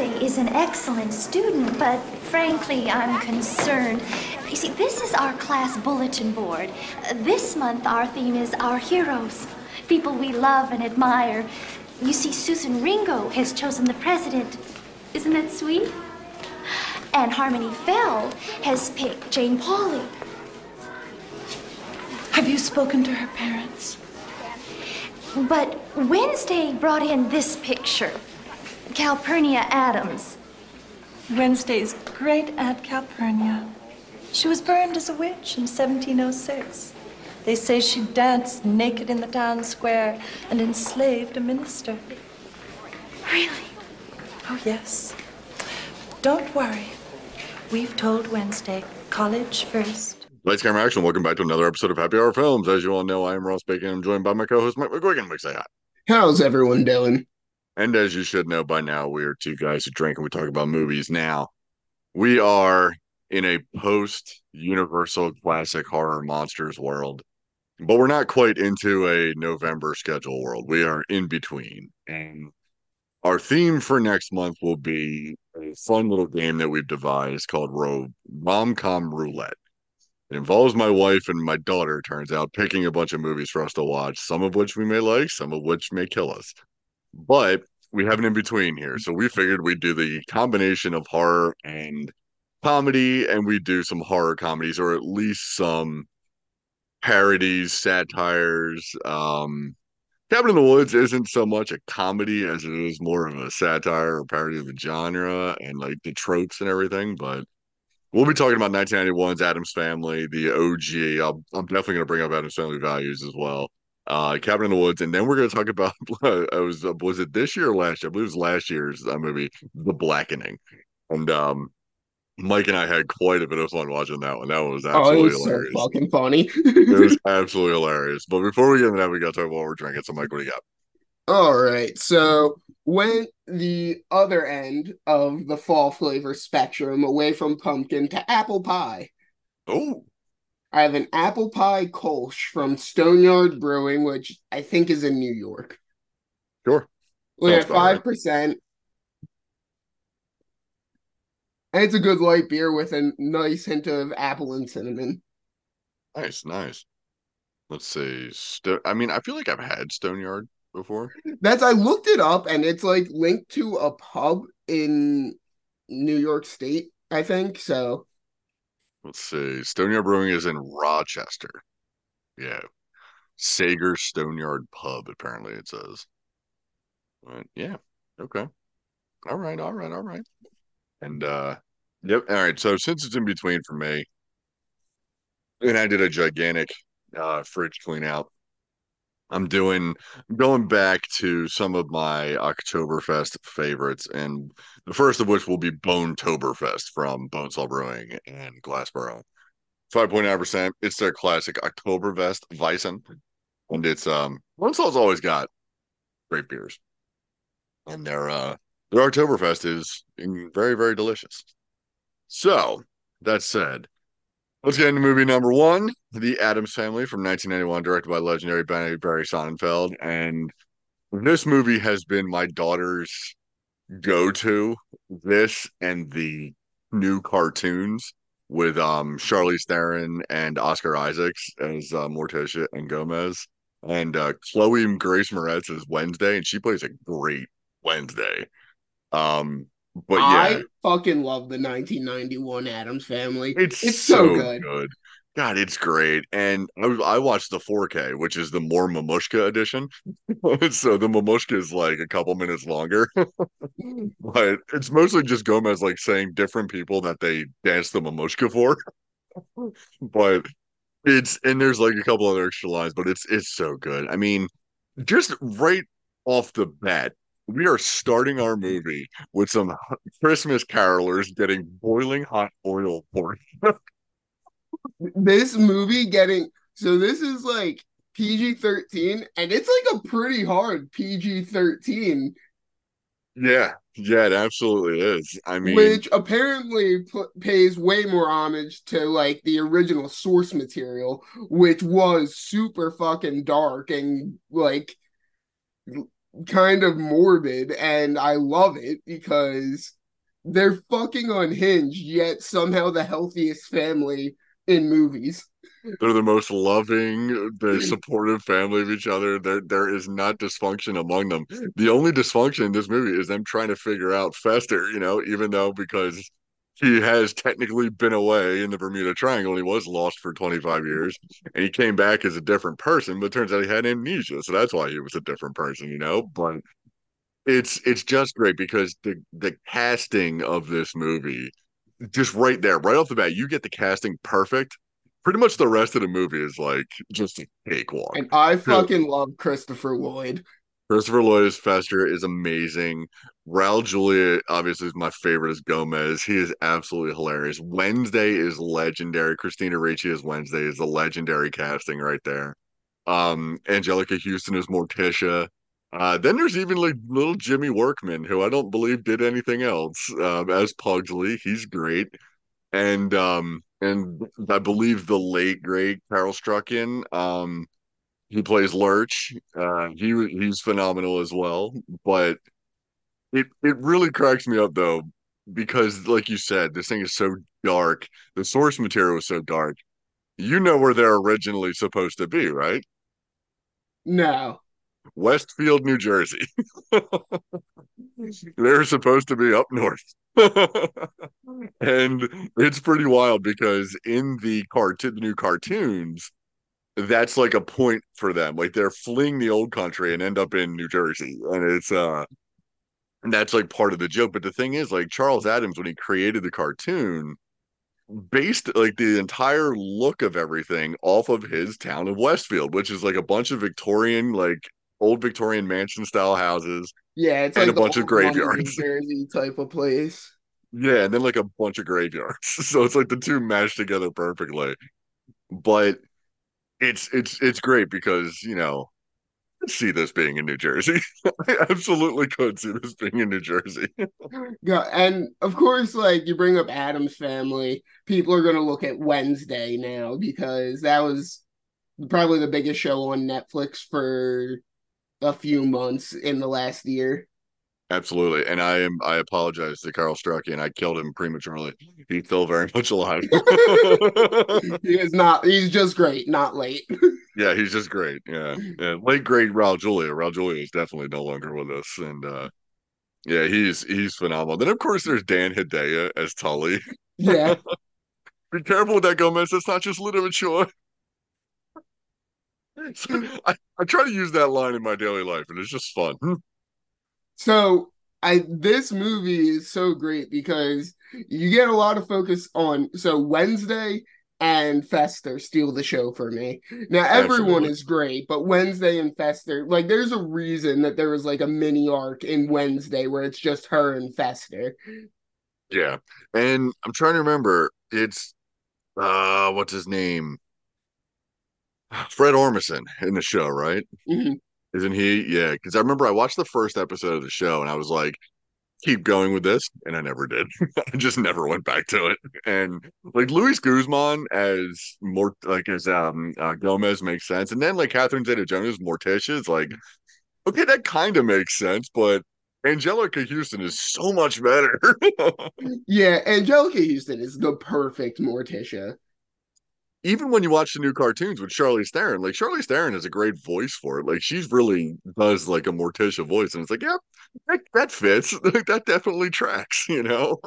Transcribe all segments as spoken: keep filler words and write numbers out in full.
Nnamdi is an excellent student, but frankly, I'm concerned. You see, this is our class bulletin board. This month, our theme is our heroes, people we love and admire. You see, Susan Ringo has chosen the president. Isn't that sweet? And Harmony Fell has picked Jane Pauley. Have you spoken to her parents? But Wednesday brought in this picture, Calpurnia Adams. Wednesday's great Aunt Calpurnia. She was burned as a witch in seventeen oh six. They say she danced naked in the town square and enslaved a minister. Really? Oh, yes. Don't worry. We've told Wednesday, college first. Lights, camera, action. Welcome back to another episode of Happy Hour Films. As you all know, I am Ross Bacon. I'm joined by my co-host, Mike McGuigan. Mike, say hi. How's everyone doing? And as you should know by now, we are two guys who drink and we talk about movies. Now, we are in a post-Universal classic horror monsters world, but we're not quite into a November schedule world. We are in between, and our theme for next month will be a fun little game that we've devised called Rom-Com Roulette. It involves my wife and my daughter, turns out, picking a bunch of movies for us to watch, some of which we may like, some of which may kill us. But we have an in-between here, so we figured we'd do the combination of horror and comedy, and we do some horror comedies, or at least some parodies, satires. Um... Cabin in the Woods isn't so much a comedy as it is more of a satire or parody of the genre and like the tropes and everything. But we'll be talking about nineteen ninety-one's Addams Family, the O G. I'll, I'm definitely going to bring up Addams Family Values as well. Uh, Cabin in the Woods. And then we're going to talk about, I was, was it this year or last year? I believe it was last year's movie, The Blackening. And um, Mike and I had quite a bit of fun watching that one. That one was absolutely oh, was hilarious. So fucking funny. It was absolutely hilarious. But before we get into that, we got to talk about what we're drinking. So, Mike, what do you got? All right. So, went the other end of the fall flavor spectrum, away from pumpkin to apple pie. Oh. I have an apple pie Kolsch from Stoneyard Brewing, which I think is in New York. Sure. We're at five percent. Right. And it's a good light beer with a nice hint of apple and cinnamon. Nice, nice. Let's see. Sto- I mean, I feel like I've had Stoneyard before. That's, I looked it up, and it's, like, linked to a pub in New York State, I think, so. Let's see. Stoneyard Brewing is in Rochester. Yeah. Sager Stoneyard Pub, apparently it says. But, yeah. Okay. All right, all right, all right. And, uh, yep. All right. So since it's in between for me, and I did a gigantic uh, fridge clean out, I'm doing, I'm going back to some of my Oktoberfest favorites. And the first of which will be Bonetoberfest from Bonesaw Brewing in Glassboro. five point nine percent. It's their classic Oktoberfest Weizen. And it's, um, Bonesaw's always got great beers. And they're, uh, their Oktoberfest is very, very delicious. So, that said, let's get into movie number one, The Addams Family from nineteen ninety-one, directed by legendary Benny Barry Sonnenfeld. And this movie has been my daughter's go-to, this and the new cartoons with um, Charlize Theron and Oscar Isaacs as uh, Morticia and Gomez. And uh, Chloe Grace Moretz is Wednesday, and she plays a great Wednesday. Um, but yeah, I fucking love the nineteen ninety-one Addams Family. It's, it's so, so good. good. God, it's great. And I, I watched the four K, which is the more Mamushka edition. So the Mamushka is like a couple minutes longer, but it's mostly just Gomez like saying different people that they danced the Mamushka for. But it's, and there's like a couple other extra lines, but it's it's so good. I mean, just right off the bat, we are starting our movie with some Christmas carolers getting boiling hot oil poured. This movie getting... So this is like P G thirteen, and it's like a pretty hard P G thirteen. Yeah, yeah, it absolutely is. I mean... Which apparently p- pays way more homage to like the original source material, which was super fucking dark and like... kind of morbid, and I love it because they're fucking unhinged, yet somehow the healthiest family in movies. They're the most loving, the supportive family of each other. There, there is not dysfunction among them. The only dysfunction in this movie is them trying to figure out Fester, you know, even though because he has technically been away in the Bermuda Triangle. He was lost for twenty-five years, and he came back as a different person, but it turns out he had amnesia, so that's why he was a different person, you know? But it's it's just great because the the casting of this movie, just right there, right off the bat, you get the casting perfect. Pretty much the rest of the movie is like just a cakewalk. And I fucking love Christopher Lloyd. Christopher Lloyd as Fester is amazing. Raul Julia, obviously, is my favorite as Gomez. He is absolutely hilarious. Wednesday is legendary. Christina Ricci as Wednesday is a legendary casting right there. Um, Angelica Huston is Morticia. Uh, then there's even like little Jimmy Workman, who I don't believe did anything else um, as Pugsley. He's great. And um, and I believe the late great Carel Struycken, um, he plays Lurch. Uh, he he's phenomenal as well. But it it really cracks me up though, because like you said, this thing is so dark. The source material is so dark. You know where they're originally supposed to be, right? No. Westfield, New Jersey. They're supposed to be up north. And it's pretty wild because in the cartoon, the new cartoons, that's like a point for them. Like they're fleeing the old country and end up in New Jersey. And it's uh and that's like part of the joke. But the thing is, like Charles Addams, when he created the cartoon, based like the entire look of everything off of his town of Westfield, which is like a bunch of Victorian, like old Victorian mansion style houses. Yeah, it's and like a bunch of graveyards, New Jersey type of place. Yeah, and then like a bunch of graveyards. So it's like the two mashed together perfectly. But it's it's it's great because, you know, I could see this being in New Jersey. I absolutely could see this being in New Jersey. Yeah, and of course, like you bring up Addams Family, people are going to look at Wednesday now because that was probably the biggest show on Netflix for a few months in the last year. Absolutely. And I am I apologize to Carel Struycken, and I killed him prematurely. He's still very much alive. He is not he's just great, not late. Yeah, he's just great. Yeah. yeah. Late great Raul Julia. Raul Julia is definitely no longer with us. And uh yeah, he's he's phenomenal. Then of course there's Dan Hedaya as Tully. Yeah. Be careful with that, Gomez. It's not just literature. So I, I try to use that line in my daily life, and it's just fun. So I this movie is so great because you get a lot of focus on so Wednesday and Fester steal the show for me. Now everyone Absolutely. Is great, but Wednesday and Fester, like there's a reason that there was like a mini arc in Wednesday where it's just her and Fester. Yeah. And I'm trying to remember, it's uh what's his name? Fred Ormisen in the show, right? Mm-hmm. Isn't he? Yeah, because I remember I watched the first episode of the show and I was like, keep going with this, and I never did. I just never went back to it. And like Luis Guzman as more like as um uh, Gomez makes sense, and then like Catherine Zeta-Jones Morticia is like, okay, that kind of makes sense, but Angelica Huston is so much better. Yeah, Angelica Huston is the perfect Morticia. Even when you watch the new cartoons with Charlize Theron, like Charlize Theron has a great voice for it. Like she's really does like a Morticia voice, and it's like, yeah, that, that fits. Like that definitely tracks, you know.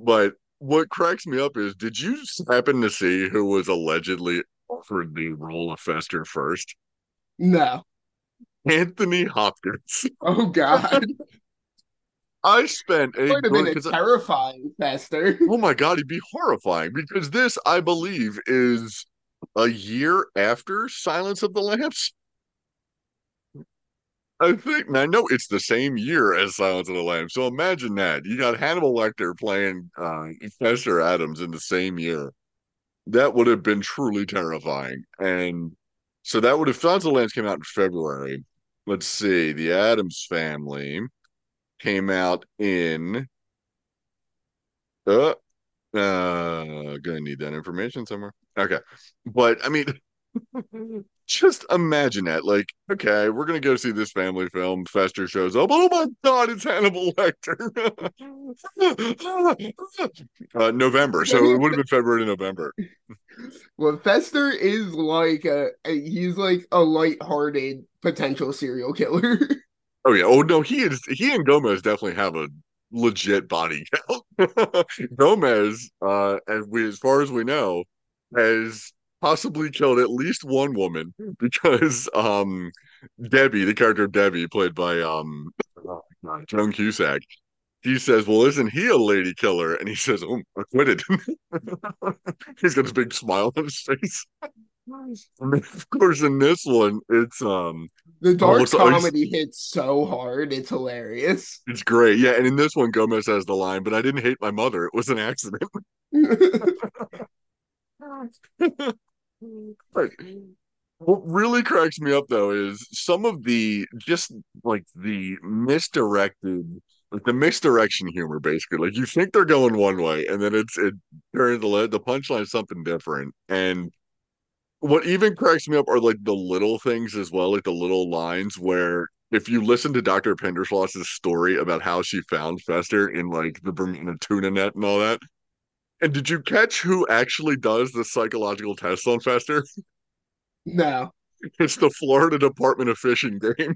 But what cracks me up is, did you happen to see who was allegedly offered the role of Fester first? No, Anthony Hopkins. Oh God. I spent a, Might have been a terrifying I, Fester. Oh my God, he'd be horrifying because this, I believe, is a year after Silence of the Lambs. I think, and I know it's the same year as Silence of the Lambs. So imagine that. You got Hannibal Lecter playing uh, Fester Adams in the same year. That would have been truly terrifying. And so that would have, Silence of the Lambs came out in February. Let's see, the Addams Family came out in uh, uh gonna need that information somewhere. Okay. But I mean just imagine that. Like, okay, we're going to go see this family film. Fester shows up. Oh, my God, it's Hannibal Lecter. uh, November. So it would have been February to November. Well, Fester is like, a, he's like a lighthearted potential serial killer. Oh, yeah. Oh, no, he is. He and Gomez definitely have a legit body count. Gomez, uh, as, we, as far as we know, has possibly killed at least one woman, because um, Debbie, the character of Debbie, played by um, oh my God, Joan Cusack, he says, well, isn't he a lady killer? And he says, oh, acquitted. He's got this big smile on his face. Nice. And of course, in this one, it's um the dark comedy like, hits so hard, it's hilarious. It's great, yeah. And in this one, Gomez has the line, "But I didn't hate my mother; it was an accident." Right. What really cracks me up though is some of the just like the misdirected, like the misdirection humor. Basically, like you think they're going one way, and then it's it turns the the punchline something different. And what even cracks me up are like the little things as well, like the little lines where if you listen to Doctor Penderschloss's story about how she found Fester in like the Bermuda tuna net and all that. And did you catch who actually does the psychological test on Fester? No. It's the Florida Department of Fish and Game.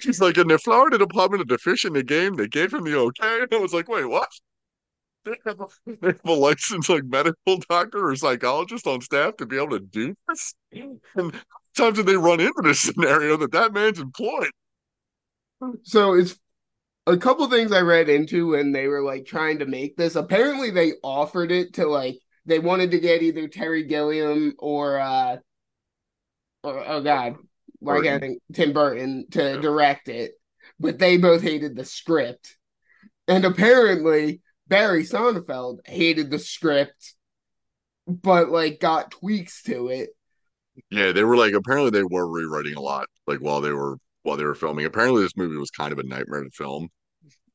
She's like, in the Florida Department of the Fish and the Game, they gave him the okay. And I was like, wait, what? They have, a, they have a licensed like medical doctor or psychologist on staff to be able to do this? And how many times did they run into this scenario that that man's employed? So it's a couple things I read into when they were like trying to make this. Apparently they offered it to like, they wanted to get either Terry Gilliam or, uh, or oh God, like Burton. I think Tim Burton to yeah. direct it. But they both hated the script. And apparently Barry Sonnenfeld hated the script, but like got tweaks to it. Yeah, they were like apparently they were rewriting a lot, like while they were while they were filming. Apparently, this movie was kind of a nightmare to film.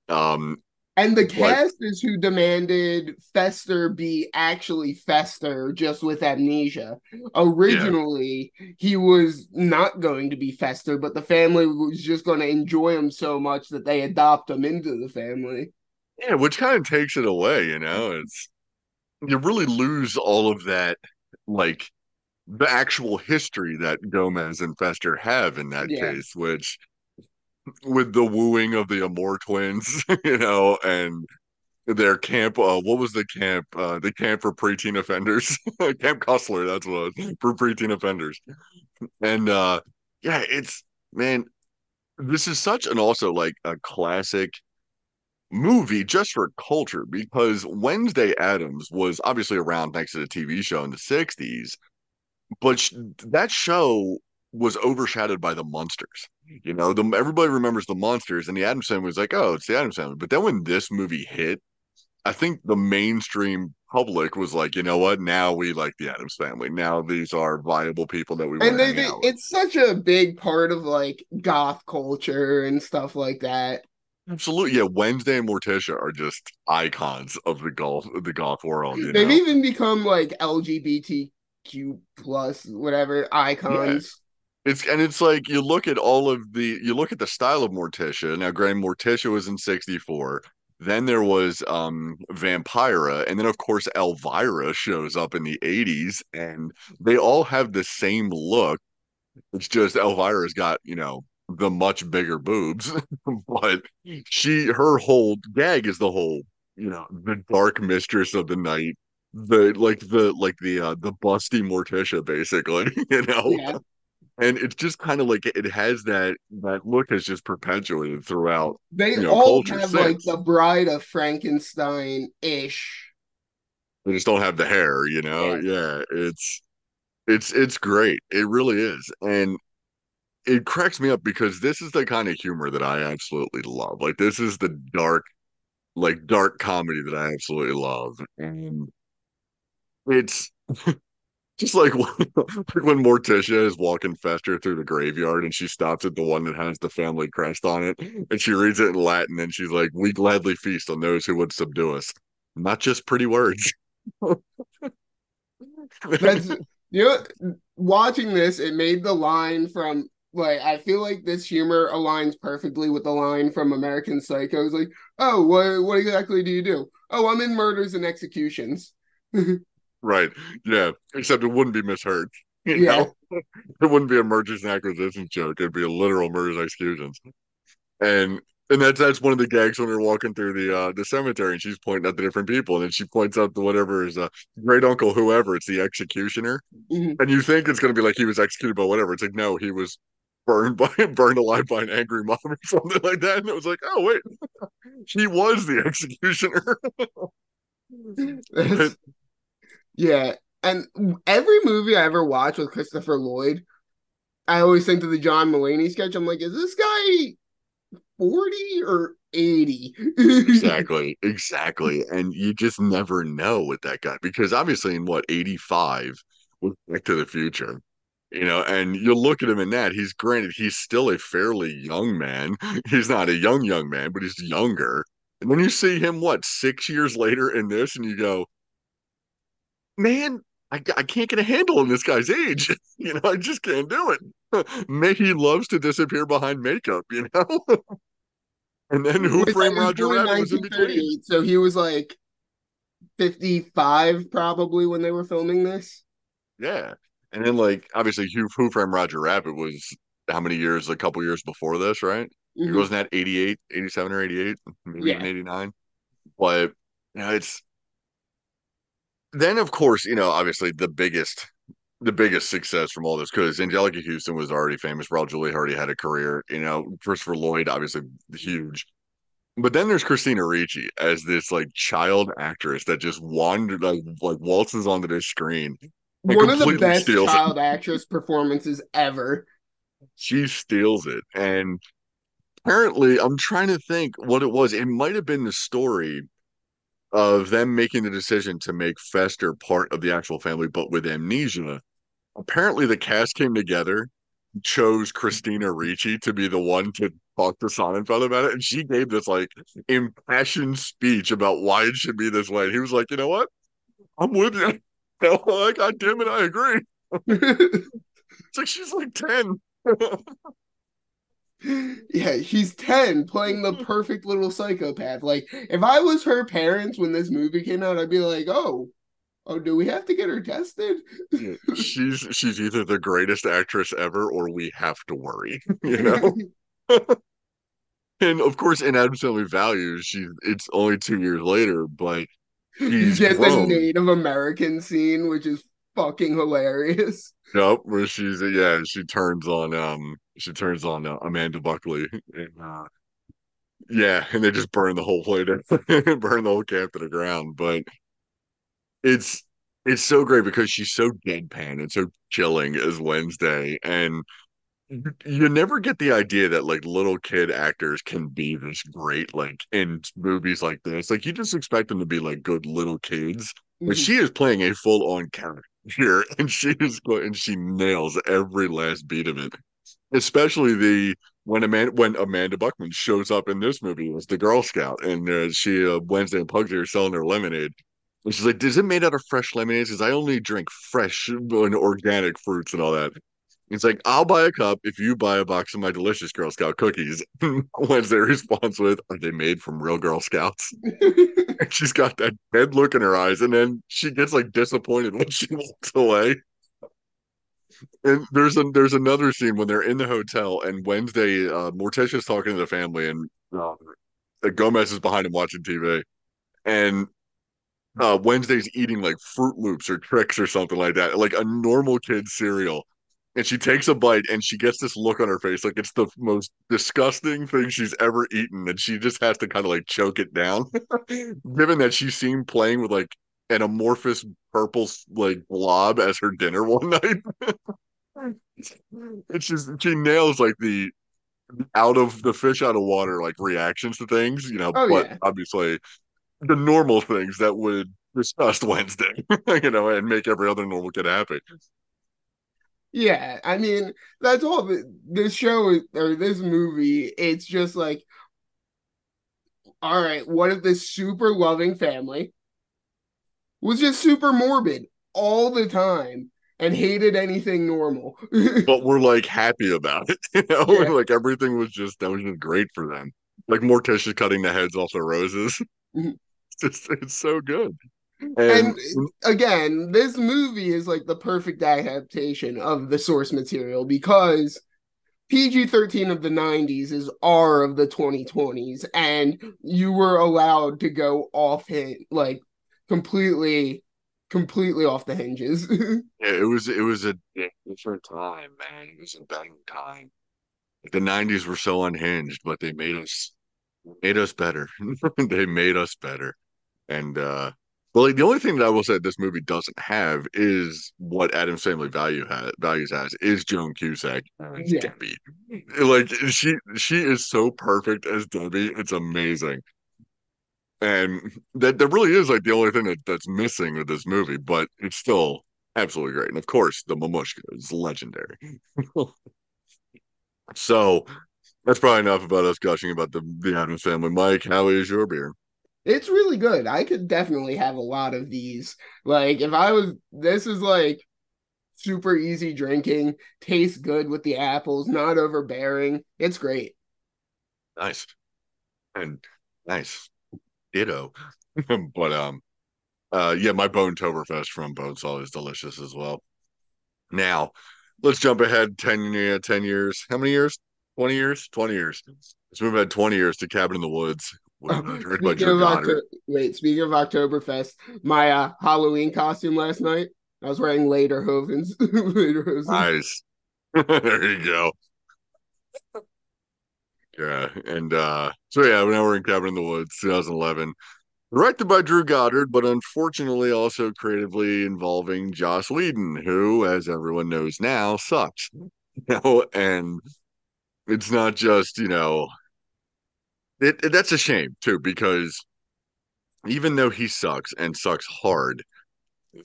Um, and the cast but, is who demanded Fester be actually Fester, just with amnesia. Originally, yeah. he was not going to be Fester, but the family was just going to enjoy him so much that they adopt him into the family. Yeah, which kind of takes it away, you know? It's you really lose all of that, like, the actual history that Gomez and Fester have in that yeah. case, which, with the wooing of the Amore twins, you know, and their camp, uh, what was the camp? Uh, the camp for preteen offenders. Camp Cussler, that's what it was, for preteen offenders. And, uh, yeah, it's, man, this is such an also, like, a classic movie just for culture, because Wednesday Addams was obviously around next to the T V show in the sixties, but sh- that show was overshadowed by the Munsters. You know, the, everybody remembers the Munsters, and the Addams Family was like, oh, it's the Addams Family. But then when this movie hit, I think the mainstream public was like, you know what? Now we like the Addams Family. Now these are viable people that we want to hang they, out with. It's such a big part of like goth culture and stuff like that. Absolutely, yeah. Wednesday and Morticia are just icons of the golf, the golf world. You They've know? even become like L G B T Q plus whatever icons. Yeah. It's and it's like you look at all of the you look at the style of Morticia. Now, granted, Morticia was in sixty-four. Then there was um, Vampira, and then of course Elvira shows up in the eighties, and they all have the same look. It's just Elvira's got you know. the much bigger boobs, but she, her whole gag is the whole, you know, the dark mistress of the night, the like the like the uh, the busty Morticia, basically, you know, yeah. and it's just kind of like it has that that look has just perpetuated throughout. They you know, all have since. like the Bride of Frankenstein ish. They just don't have the hair, you know. Yeah, yeah it's it's it's great. It really is, and. It cracks me up because this is the kind of humor that I absolutely love. Like this is the dark, like dark comedy that I absolutely love. And it's just like when, like when Morticia is walking Fester through the graveyard and she stops at the one that has the family crest on it and she reads it in Latin and she's like, we gladly feast on those who would subdue us. Not just pretty words. That's You know, watching this, it made the line from, like, I feel like this humor aligns perfectly with the line from American Psycho. It's like, oh, what, what exactly do you do? Oh, I'm in murders and executions. Right. Yeah. Except it wouldn't be misheard. You yeah. know? It wouldn't be a mergers and acquisitions joke. It'd be a literal murders and executions. And and that's that's one of the gags when they're walking through the uh, the cemetery, and she's pointing at the different people, and then she points out to whatever is a uh, great uncle, whoever. It's the executioner, mm-hmm. and you think it's going to be like he was executed by whatever. It's like, no, he was burned by burned alive by an angry mob or something like that. And it was like, oh wait, he was the executioner. and, yeah, and every movie I ever watch with Christopher Lloyd, I always think to the John Mulaney sketch. I'm like, is this guy forty or eighty? exactly exactly and you just never know with that guy, because obviously in what eighty-five with Back to the Future, you know, and you look at him in that, he's granted he's still a fairly young man, he's not a young young man, but he's younger. And then you see him what six years later in this, and you go, man, I, I can't get a handle on this guy's age. You know, I just can't do it. May he loves to disappear behind makeup, you know. And then Who Framed Roger Rabbit was in between. So he was like fifty-five probably when they were filming this. Yeah. And then, like, obviously Who, Who Framed Roger Rabbit was how many years, a couple years before this, right? Mm-hmm. He wasn't at eighty-eight, eighty-seven or eighty-eight, maybe yeah. even eighty-nine. But, you know, it's then, of course, you know, obviously the biggest the biggest success from all this, because Angelica Huston was already famous. Raul Julia already had a career, you know, Christopher Lloyd, obviously huge. But then there's Christina Ricci as this, like, child actress that just wandered, like, like waltzes onto this screen. One of the best child it. actress performances ever. She steals it. And apparently, I'm trying to think what it was. It might have been the story of them making the decision to make Fester part of the actual family, but with amnesia. Apparently the cast came together, chose Christina Ricci to be the one to talk to Sonnenfeld about it, and she gave this, like, impassioned speech about why it should be this way. And he was like, you know what? I'm with you. Like, God damn it, I agree. It's like, she's like ten. Yeah, she's ten, playing the perfect little psychopath. Like, if I was her parents when this movie came out, I'd be like, oh, oh, do we have to get her tested? Yeah, she's she's either the greatest actress ever, or we have to worry, you know? And, of course, in Addams Family Values, she, it's only two years later, but you get grown. The Native American scene, which is fucking hilarious. Yep, where she's yeah, she turns on um, she turns on uh, Amanda Buckley, and uh, yeah, and they just burn the whole play down, burn the whole camp to the ground. But it's it's so great because she's so deadpan and so chilling as Wednesday, and you never get the idea that, like, little kid actors can be this great, like, in movies like this. Like, you just expect them to be, like, good little kids, but mm-hmm. she is playing a full-on character here, and she is and she nails every last beat of it. Especially the when Amanda when Amanda Buckman shows up in this movie as the Girl Scout, and uh, she uh, Wednesday and Pugsy are selling their lemonade. And she's like, "Is it made out of fresh lemonade?" Because I only drink fresh and organic fruits and all that. It's like, I'll buy a cup if you buy a box of my delicious Girl Scout cookies. Wednesday responds with, are they made from real Girl Scouts? And she's got that dead look in her eyes, and then she gets, like, disappointed when she walks away. And there's a, there's another scene when they're in the hotel, and Wednesday, uh, Morticia's talking to the family, and uh, Gomez is behind him watching T V. And uh, Wednesday's eating, like, Fruit Loops or Trix or something like that, like a normal kid cereal. And she takes a bite, and she gets this look on her face like it's the most disgusting thing she's ever eaten, and she just has to kind of, like, choke it down. Given that she's seen playing with, like, an amorphous purple, like, blob as her dinner one night. It's just, she nails, like, the out of the fish out of water, like, reactions to things, you know, oh, but yeah. obviously the normal things that would disgust Wednesday, you know, and make every other normal kid happy. Yeah, I mean, that's all the, this show, or this movie, it's just like, all right, what if this super loving family was just super morbid all the time? and hated anything normal. But we're like happy about it. You know? Yeah. Like everything was just, that was just great for them. Like Morticia cutting the heads off the roses. Mm-hmm. It's just, it's so good. And, and again, this movie is like the perfect adaptation of the source material, because P G thirteen of the nineties is R of the twenty twenties, and you were allowed to go off hit, like completely, completely off the hinges. Yeah, it was it was a different time, man. It was a better time. The nineties were so unhinged, but they made us made us better. They made us better, and uh, well, like, the only thing that I will say this movie doesn't have is what Addams Family Value has, Values has is Joan Cusack as yeah. Debbie. Like she she is so perfect as Debbie. It's amazing, and that that really is like the only thing that, that's missing with this movie. But it's still absolutely great, and of course the Mamushka is legendary. So that's probably enough about us gushing about the, the Addams Family. Mike, how is your beer? It's really good. I could definitely have a lot of these. Like, if I was, this is like super easy drinking, tastes good with the apples, not overbearing. It's great. Nice. And nice. Ditto. But, um, uh, yeah, my Bonetoberfest from Bonesaw is delicious as well. Now, let's jump ahead ten, uh, ten years. How many years? twenty years? twenty years. Let's move ahead twenty years to Cabin in the Woods. Oh, speaking by Drew Goddard. Wait, speaking of Oktoberfest, my uh, Halloween costume last night, I was wearing Lederhosen's. Lederhosen's. Nice. There you go. Yeah, and uh, so yeah, now we're in Cabin in the Woods, twenty eleven. Directed by Drew Goddard, but unfortunately also creatively involving Joss Whedon, who, as everyone knows now, sucks. You know, and it's not just, you know, it, it that's a shame too, because even though he sucks and sucks hard,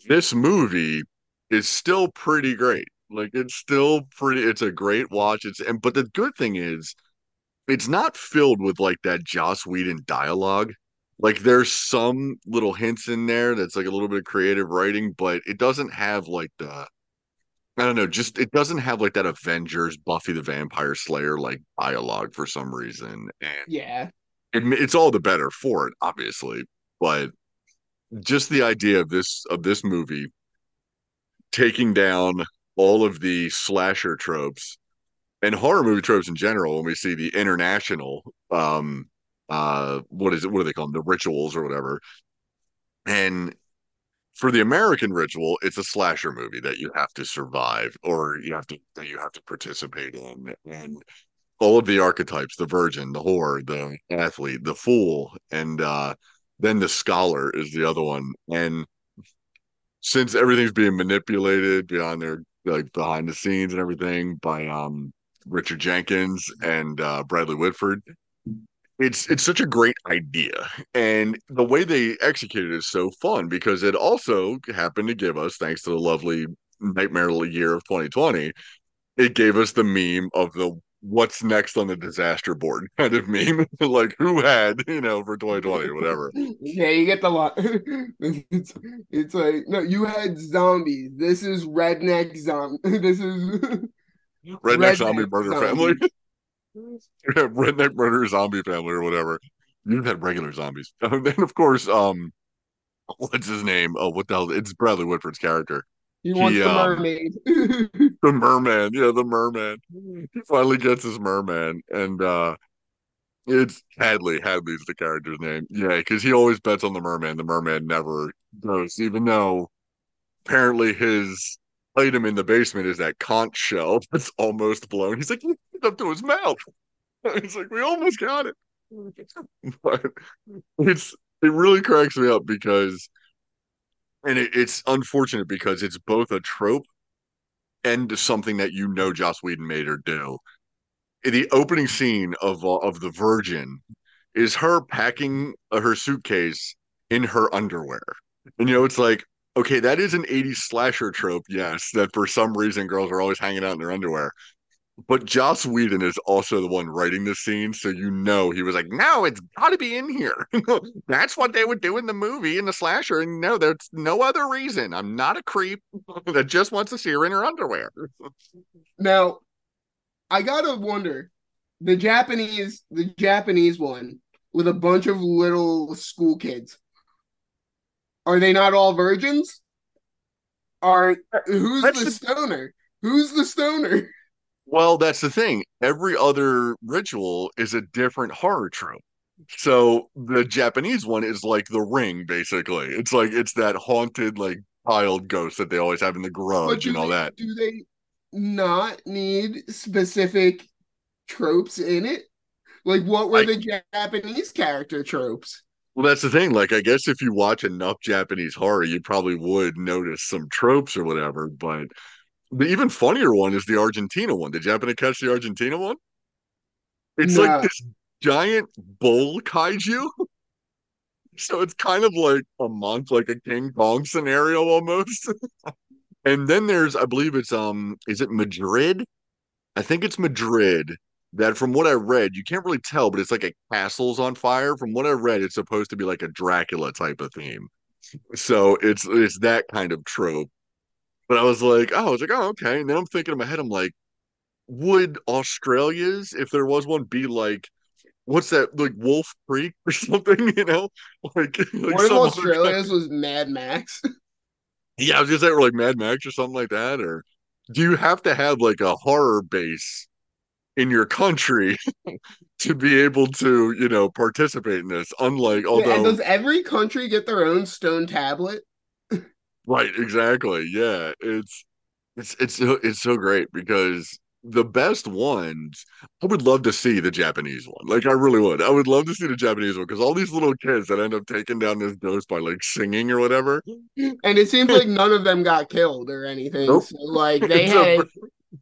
this movie is still pretty great. Like it's still pretty. It's a great watch. It's and but the good thing is, it's not filled with like that Joss Whedon dialogue. Like there's some little hints in there that's like a little bit of creative writing, but it doesn't have like the, I don't know, just it doesn't have like that Avengers Buffy the Vampire Slayer like dialogue for some reason. And yeah, it, it's all the better for it, obviously. But just the idea of this of this movie taking down all of the slasher tropes and horror movie tropes in general, when we see the international um uh what is it what do they call them the rituals or whatever, and for the American ritual it's a slasher movie that you have to survive or you have to that you have to participate in, and all of the archetypes, the virgin, the whore, the athlete, the fool, and uh then the scholar is the other one. And since everything's being manipulated beyond their like behind the scenes and everything by um Richard Jenkins and uh Bradley Whitford, It's it's such a great idea, and the way they executed it is so fun, because it also happened to give us, thanks to the lovely nightmare year of twenty twenty, it gave us the meme of the what's next on the disaster board kind of meme, like who had, you know, for twenty twenty or whatever. Yeah, you get the lot. it's, it's like, no, you had zombies. This is redneck zombie. This is redneck, redneck zombie murder zombie. Family. Redneck murder zombie family or whatever. You've had regular zombies. And then of course, um, what's his name? Oh, what the hell? It's Bradley Whitford's character. He wants he, the um, mermaid. The merman, yeah, the merman. He finally gets his merman, and uh, it's Hadley. Hadley's the character's name. Yeah, because he always bets on the merman. The merman never goes, even though apparently his item in the basement is that conch shell that's almost blown. He's like, up to his mouth. It's like, we almost got it. But it's it really cracks me up, because and it, it's unfortunate because it's both a trope and something that, you know, Joss Whedon made her do. The opening scene of uh, of the Virgin is her packing uh, her suitcase in her underwear, and you know it's like, okay, that is an eighties slasher trope, yes, that for some reason girls are always hanging out in their underwear. But Joss Whedon is also the one writing the scene, so you know he was like, no, it's got to be in here. That's what they would do in the movie, in the slasher, and no, there's no other reason. I'm not a creep that just wants to see her in her underwear. Now, I gotta wonder, the Japanese, the Japanese one with a bunch of little school kids, are they not all virgins? Are who's that's the stoner? Who's the stoner? Well, that's the thing. Every other ritual is a different horror trope. So the Japanese one is like The Ring, basically. It's like it's that haunted, like child ghost that they always have in the garage and all they, that. Do they not need specific tropes in it? Like, what were I, the Japanese character tropes? Well, that's the thing. Like, I guess if you watch enough Japanese horror, you probably would notice some tropes or whatever, but. The even funnier one is the Argentina one. Did you happen to catch the Argentina one? It's no. like this giant bull kaiju. So it's kind of like a month, like a King Kong scenario almost. And then there's, I believe it's, um, is it Madrid? I think it's Madrid. That from what I read, you can't really tell, but it's like a castle's on fire. From what I read, it's supposed to be like a Dracula type of theme. So it's it's that kind of trope. But I was like, oh, I was like, oh, okay. And then I'm thinking in my head, I'm like, would Australia's, if there was one, be like, what's that, like Wolf Creek or something, you know? Like, like what if Australia's was Mad Max? Yeah, I was going to say, or like Mad Max or something like that. Or do you have to have like a horror base in your country to be able to, you know, participate in this? Unlike, although. Yeah, and does every country get their own stone tablet? Right, exactly. Yeah, it's it's it's it's so great because the best ones, I would love to see the Japanese one. Like, I really would. I would love to see the Japanese one because all these little kids that end up taking down this ghost by like singing or whatever. And it seems like none of them got killed or anything. Nope. So like they had, a,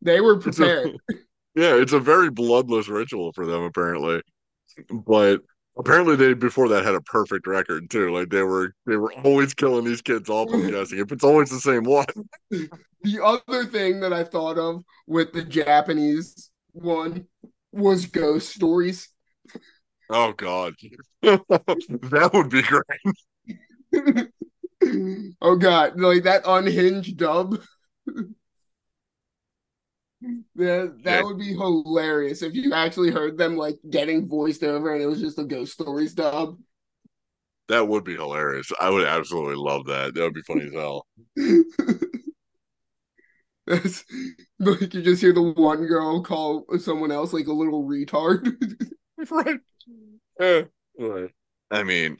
they were prepared. It's a, yeah, it's a very bloodless ritual for them apparently, but. Apparently, they before that had a perfect record too. Like they were, they were always killing these kids off. I'm guessing if it's always the same one. The other thing that I thought of with the Japanese one was ghost stories. Oh God, that would be great. Oh God, like that unhinged dub. Yeah, that would be hilarious if you actually heard them like getting voiced over and it was just a ghost stories dub. That would be hilarious. I would absolutely love that. That would be funny as hell. That's, like you just hear the one girl call someone else like a little retard. Right. Uh, right. I mean,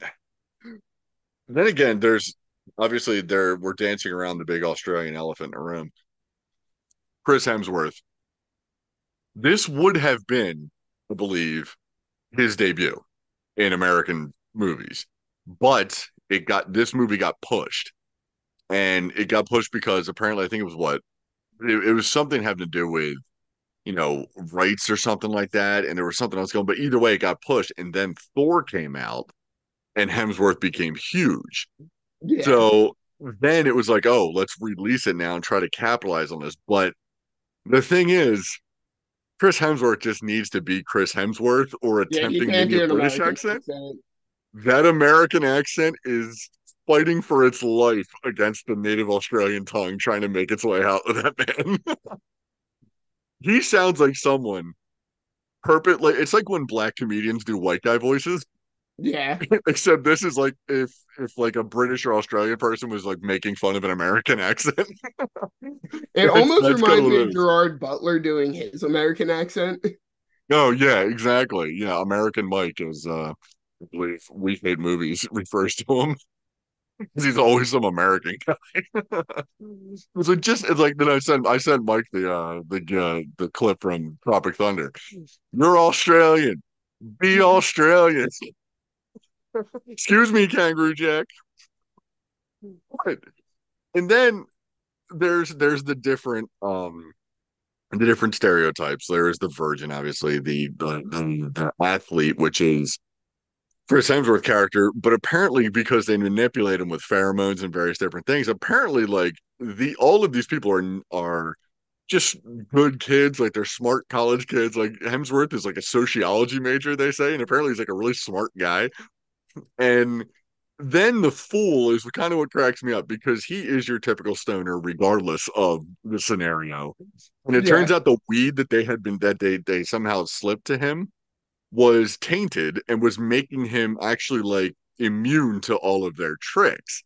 then again, there's obviously there we're dancing around the big Australian elephant in the room. Chris Hemsworth. This would have been, I believe, his debut in American movies, but it got this movie got pushed, and it got pushed because apparently I think it was what it, it was something having to do with, you know, rights or something like that, and there was something else going. But either way, it got pushed, and then Thor came out, and Hemsworth became huge. Yeah. So. Then it was like, oh, let's release it now and try to capitalize on this. But the thing is, Chris Hemsworth just needs to be Chris Hemsworth or attempting yeah, to do a British accent. accent. That American accent is fighting for its life against the native Australian tongue, trying to make its way out of that man. He sounds like someone perfect. Like, it's like when black comedians do white guy voices. Yeah. Except this is like if if like a British or Australian person was like making fun of an American accent. It almost reminds me of Gerard Butler doing his American accent. Oh yeah, exactly. Yeah, American Mike is uh I believe We Hate Movies refers to him. Because he's always some American guy. It's like just it's like then I sent I sent Mike the uh the uh, the clip from Tropic Thunder. You're Australian. Be Australian. Excuse me, Kangaroo Jack. What? And then there's there's the different um the different stereotypes. There is the virgin, obviously, the the, the the athlete, which is Chris Hemsworth character, but apparently because they manipulate him with pheromones and various different things, apparently like the all of these people are are just good kids, like they're smart college kids. Like Hemsworth is like a sociology major, they say, and apparently he's like a really smart guy. And then the fool is kind of what cracks me up, because he is your typical stoner regardless of the scenario. And it yeah. turns out the weed that they had been that they they somehow slipped to him was tainted and was making him actually like immune to all of their tricks.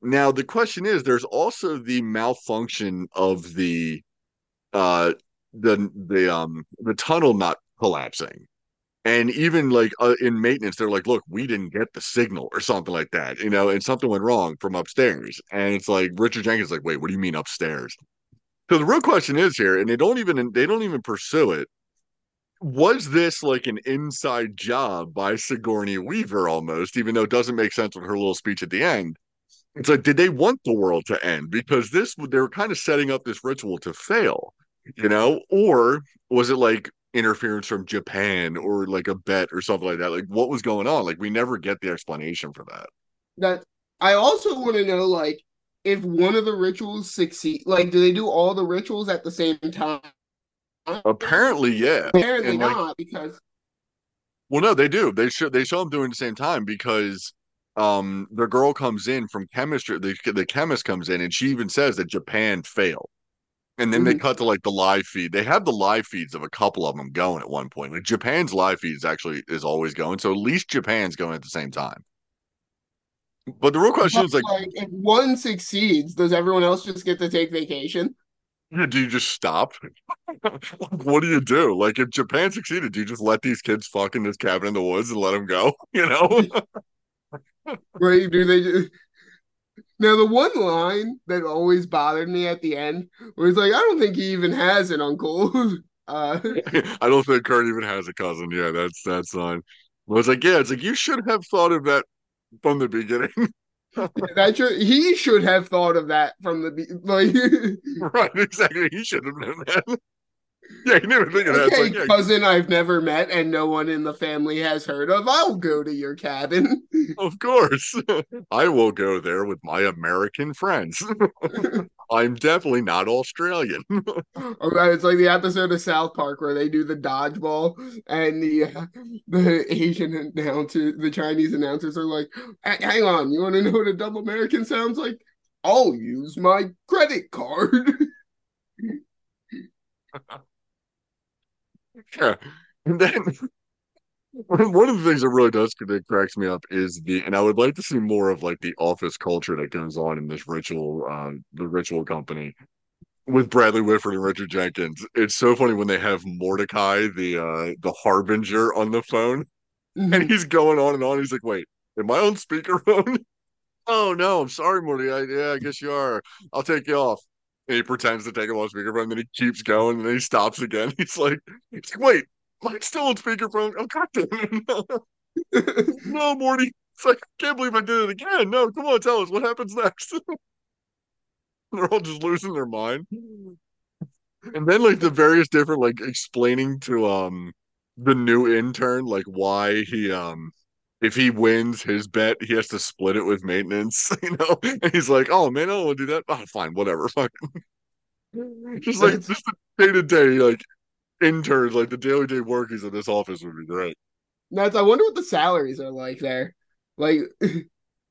Now the question is, there's also the malfunction of the uh the the um the tunnel not collapsing. And even like uh, in maintenance, they're like, look, we didn't get the signal or something like that, you know, and something went wrong from upstairs. And it's like Richard Jenkins is like, wait, what do you mean upstairs? So the real question is here, and they don't even they don't even pursue it. Was this like an inside job by Sigourney Weaver almost, even though it doesn't make sense with her little speech at the end? It's like, did they want the world to end? Because this they were kind of setting up this ritual to fail, you know? Or was it like interference from Japan or like a bet or something like that? Like, what was going on? Like, we never get the explanation for that. That I also want to know, like, if one of the rituals succeed, like, do they do all the rituals at the same time? Apparently, yeah. Apparently and not, like, because... Well, no, they do. They show, they show them doing it at the same time because... Um, the girl comes in from chemistry, the, the chemist comes in, and she even says that Japan failed. And then mm-hmm. they cut to like the live feed. They have the live feeds of a couple of them going at one point. Like Japan's live feeds actually is always going. So at least Japan's going at the same time. But the real question is like, like, if one succeeds, does everyone else just get to take vacation? Yeah, do you just stop? What do you do? Like if Japan succeeded, do you just let these kids fuck in this cabin in the woods and let them go? You know? Right, do they just... Now the one line that always bothered me at the end was like, I don't think he even has an uncle. uh I don't think Kurt even has a cousin. Yeah, that's that's on. I was like, yeah, it's like you should have thought of that from the beginning. yeah, that should, he should have thought of that from the beginning. Like, right, exactly. He should have known that. Yeah, he never think of that. Okay, like, yeah, cousin I've never met and no one in the family has heard of, I'll go to your cabin. Of course. I will go there with my American friends. I'm definitely not Australian. Okay, it's like the episode of South Park where they do the dodgeball and the uh, the Asian announcer, the Chinese announcers are like, hang on, you want to know what a double American sounds like? I'll use my credit card. Yeah. And then one of the things that really does that cracks me up is the, and I would like to see more of like the office culture that goes on in this ritual, uh, the ritual company with Bradley Whitford and Richard Jenkins. It's so funny when they have Mordecai, the uh, the harbinger, on the phone, mm-hmm. and he's going on and on. He's like, "Wait, am I on speakerphone? Oh no, I'm sorry, Mordecai. Yeah, I guess you are. I'll take you off." And he pretends to take him on speakerphone, and then he keeps going, and then he stops again. He's like, he's like wait, mine's still on speakerphone. Oh, God damn it. No, Morty. It's like, I can't believe I did it again. No, come on, tell us what happens next. They're all just losing their mind. And then, like, the various different, like, explaining to um the new intern, like, why he... um. If he wins his bet, he has to split it with maintenance, you know? And he's like, oh, man, I don't want to do that. Oh, fine, whatever. Fuck. Just like, just the day-to-day, like, interns, like, the day-to-day workers of this office would be great. Nuts, I wonder what the salaries are like there. Like...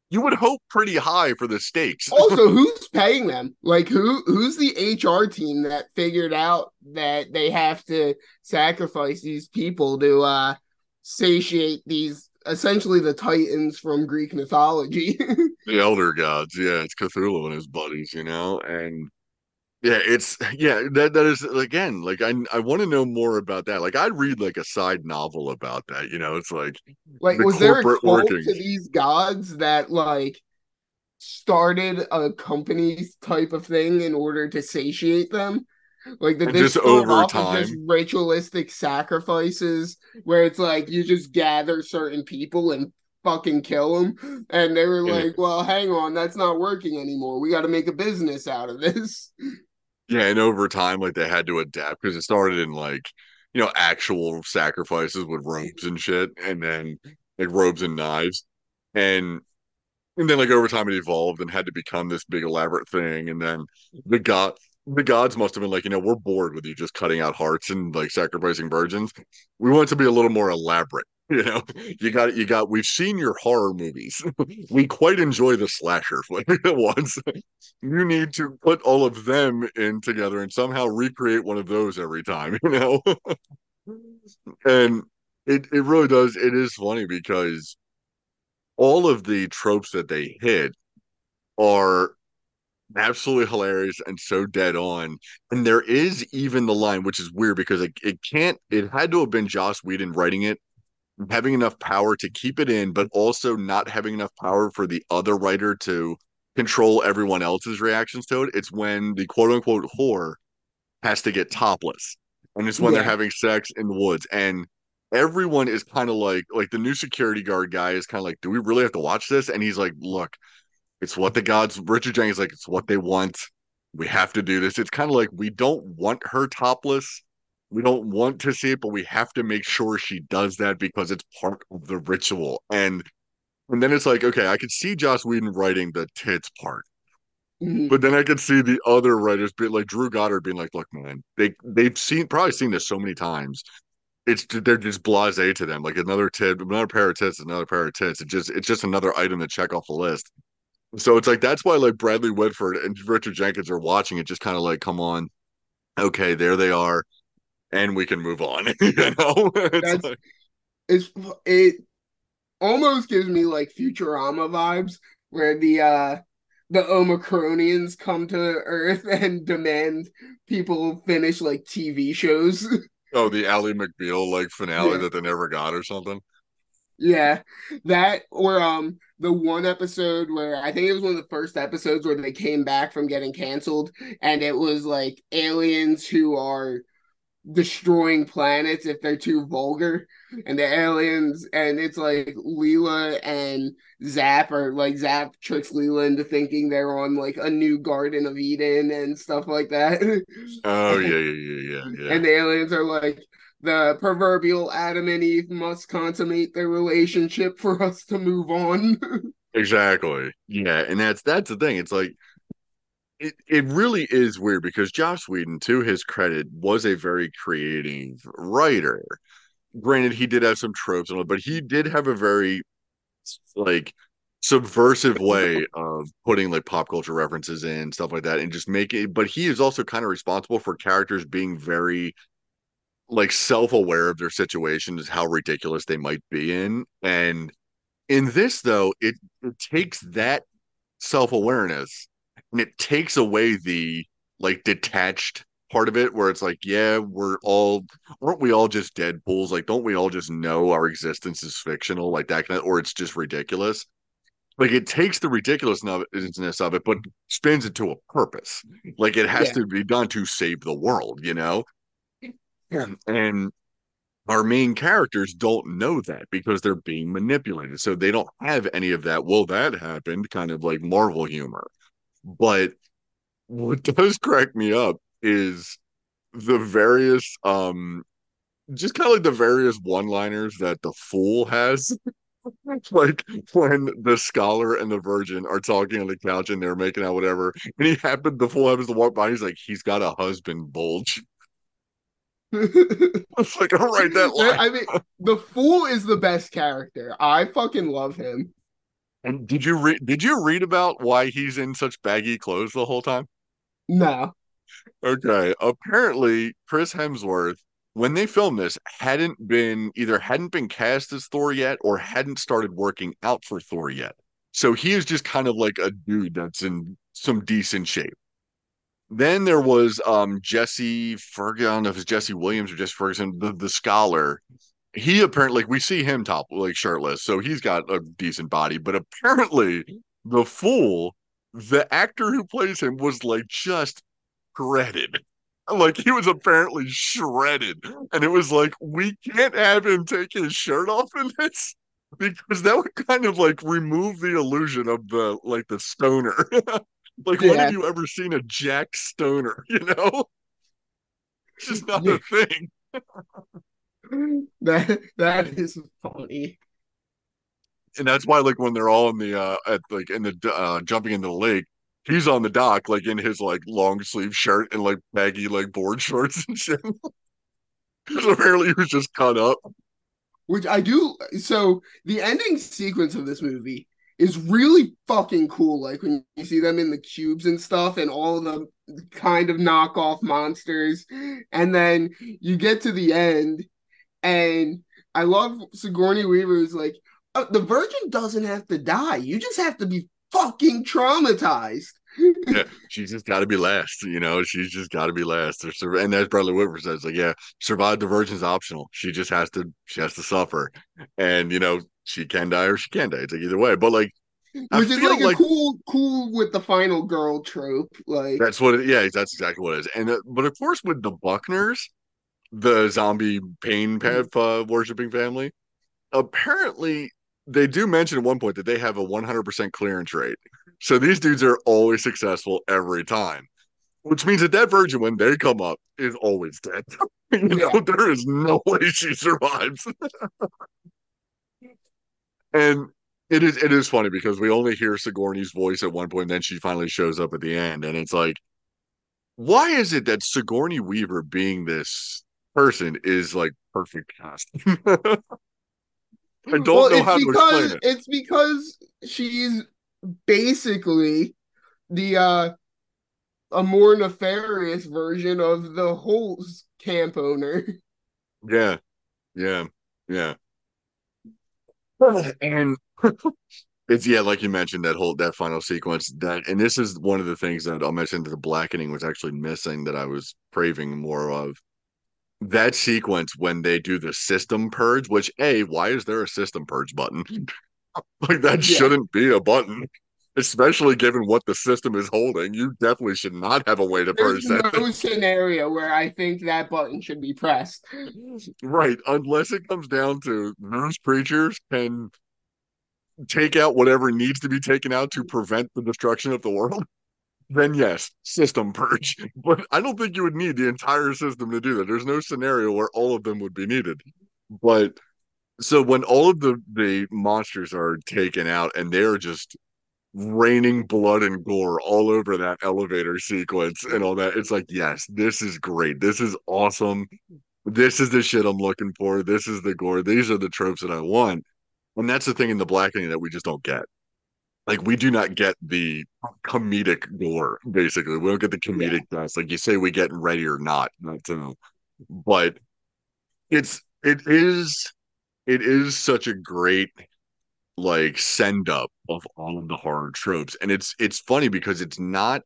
You would hope pretty high for the stakes. Also, who's paying them? Like, who? Who's the H R team that figured out that they have to sacrifice these people to uh, satiate these... essentially the Titans from Greek mythology. The elder gods, yeah. It's Cthulhu and his buddies, you know? And yeah, it's, yeah, that that is, again, like, I I want to know more about that. Like, I'd read, like, a side novel about that, you know? It's like, like the was there a cult to these gods that, like, started a company's type of thing in order to satiate them? Like that, this over time, just ritualistic sacrifices where it's like you just gather certain people and fucking kill them. And they were like, "Well, hang on, that's not working anymore. We got to make a business out of this." Yeah, and over time, like they had to adapt because it started in like you know actual sacrifices with robes and shit, and then like robes and knives, and. And then, like over time, it evolved and had to become this big elaborate thing. And then the god, the gods must have been like, you know, we're bored with you just cutting out hearts and like sacrificing virgins. We want it to be a little more elaborate. You know, you got you got. We've seen your horror movies. We quite enjoy the slasher ones. You need to put all of them in together and somehow recreate one of those every time. You know, and it it really does. It is funny because all of the tropes that they hit are absolutely hilarious and so dead on. And there is even the line, which is weird because it it can't. It had to have been Joss Whedon writing it, having enough power to keep it in, but also not having enough power for the other writer to control everyone else's reactions to it. It's when the quote-unquote whore has to get topless. And it's when yeah. they're having sex in the woods. And everyone is kind of like, like the new security guard guy is kind of like, do we really have to watch this? And he's like, look, it's what the gods, Richard Jenkins is like, it's what they want. We have to do this. It's kind of like, we don't want her topless. We don't want to see it, but we have to make sure she does that because it's part of the ritual. And and then it's like, okay, I could see Joss Whedon writing the tits part. Mm-hmm. But then I could see the other writers, be like Drew Goddard, being like, look, man, they, they've seen probably seen this so many times. It's They're just blasé to them. Like another tit, another pair of tits, another pair of tits. It just, it's just another item to check off the list. So it's like, that's why like Bradley Whitford and Richard Jenkins are watching it, just kind of like, come on, okay, there they are. And we can move on. You know? it's, That's, like... it's it almost gives me like Futurama vibes, where the uh, the Omicronians come to Earth and demand people finish like T V shows. Oh, the Ally McBeal like finale yeah. that they never got, or something. Yeah, that or um the one episode where I think it was one of the first episodes where they came back from getting canceled, and it was like aliens who are destroying planets if they're too vulgar, and the aliens, and it's like Leela and Zap, or like Zap tricks Leela into thinking they're on like a new Garden of Eden and stuff like that. Oh yeah, yeah, yeah, yeah. And the aliens are like, the proverbial Adam and Eve must consummate their relationship for us to move on. Exactly. Yeah, and that's that's the thing. It's like, It it really is weird because Joss Whedon, to his credit, was a very creative writer. Granted, he did have some tropes and all, but he did have a very like subversive way of putting like pop culture references in, stuff like that, and just make it. But he is also kind of responsible for characters being very like self-aware of their situations, how ridiculous they might be in. And in this, though, it, it takes that self-awareness. And it takes away the like detached part of it, where it's like, yeah, we're all, aren't we all just Deadpools? Like, don't we all just know our existence is fictional, like that, kind of, or it's just ridiculous? Like, it takes the ridiculousness of it, but spins it to a purpose. Like, it has yeah. to be done to save the world, you know? Yeah. And our main characters don't know that because they're being manipulated. So they don't have any of that, well, that happened kind of like Marvel humor. But what does crack me up is the various, um, just kind of like the various one-liners that the fool has. Like when the scholar and the virgin are talking on the couch and they're making out, whatever, and he happened, the fool happens to walk by, and he's like, he's got a husband bulge. It's like, all right, that line. I mean, the fool is the best character. I fucking love him. And did you read? Did you read about why he's in such baggy clothes the whole time? No. Okay. Apparently, Chris Hemsworth, when they filmed this, hadn't been either hadn't been cast as Thor yet, or hadn't started working out for Thor yet. So he is just kind of like a dude that's in some decent shape. Then there was um, Jesse Ferguson. I don't know if it's Jesse Williams or Jesse Ferguson, the, the scholar. He apparently, like, we see him top, like, shirtless, so he's got a decent body, but apparently the fool, the actor who plays him, was like just shredded. Like, he was apparently shredded, and it was like, we can't have him take his shirt off in this because that would kind of like remove the illusion of the like the stoner. Like, yeah. When have you ever seen a Jack Stoner? You know, it's just not a thing. That that is funny, and that's why, like, when they're all in the uh, at like in the uh, jumping into the lake, he's on the dock, like in his like long sleeve shirt and like baggy like board shorts and shit. So apparently he was just cut up. Which I do. So the ending sequence of this movie is really fucking cool. Like when you see them in the cubes and stuff and all the kind of knockoff monsters. And then you get to the end and I love Sigourney Weaver's like, oh, the virgin doesn't have to die. You just have to be fucking traumatized. Yeah, she's just got to be last, you know. She's just got to be last. And as Bradley Whitford says, like, yeah, survive the virgin's optional. She just has to, she has to suffer, and you know, she can die or she can die. It's like either way. But like, which I is like a like, cool, cool with the final girl trope. Like that's what, it, yeah, that's exactly what it is. And uh, but of course, with the Buckners, the zombie pain path uh, worshipping family, apparently they do mention at one point that they have a one hundred percent clearance rate. So these dudes are always successful every time, which means that that virgin, when they come up, is always dead. You know, yeah. There is no way she survives. And it is it is funny because we only hear Sigourney's voice at one point, and then she finally shows up at the end. And it's like, why is it that Sigourney Weaver being this person is like perfect casting? I don't well, know how because, to explain it. It's because she's basically the uh, a more nefarious version of the whole camp owner. Yeah, yeah, yeah. And it's yeah, like you mentioned, that whole that final sequence. That and this is one of the things that I'll mention that the blackening was actually missing that I was craving more of. That sequence when they do the system purge, which A, why is there a system purge button? Like that yeah. shouldn't be a button, especially given what the system is holding. You definitely should not have a way to There's purge that. There's no scenario where I think that button should be pressed. Right, unless it comes down to those preachers can take out whatever needs to be taken out to prevent the destruction of the world. Then yes, system purge. But I don't think you would need the entire system to do that. There's no scenario where all of them would be needed. But so when all of the, the monsters are taken out and they're just raining blood and gore all over that elevator sequence and all that, it's like, yes, this is great. This is awesome. This is the shit I'm looking for. This is the gore. These are the tropes that I want. And that's the thing in the blackening that we just don't get. Like, we do not get the comedic gore, basically. We don't get the comedic yeah. dust. Like, you say we get Ready or Not. That's a, but it's, it is, it is such a great, like, send-up of all of the horror tropes. And it's, it's funny because it's not,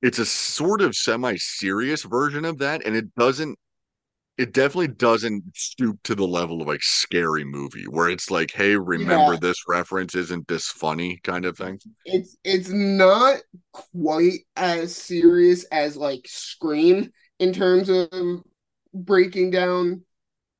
it's a sort of semi-serious version of that. And it doesn't, it definitely doesn't stoop to the level of like Scary Movie where it's like, hey, remember yeah. this reference, isn't this funny kind of thing. It's it's not quite as serious as like Scream in terms of breaking down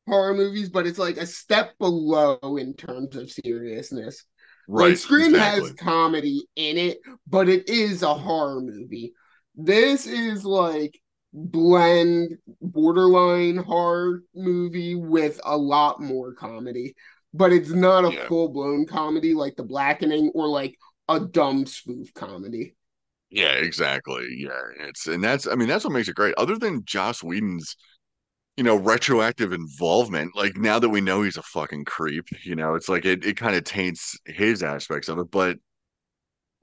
horror movies, but it's like a step below in terms of seriousness. Right. Like Scream exactly. has comedy in it, but it is a horror movie. This is like blend borderline horror movie with a lot more comedy, but it's not a yeah. full-blown comedy like The Blackening or like a dumb spoof comedy. Yeah, exactly. Yeah, it's and that's I mean that's what makes it great. Other than Joss Whedon's, you know, retroactive involvement, like now that we know he's a fucking creep, you know, it's like it, it kind of taints his aspects of it, but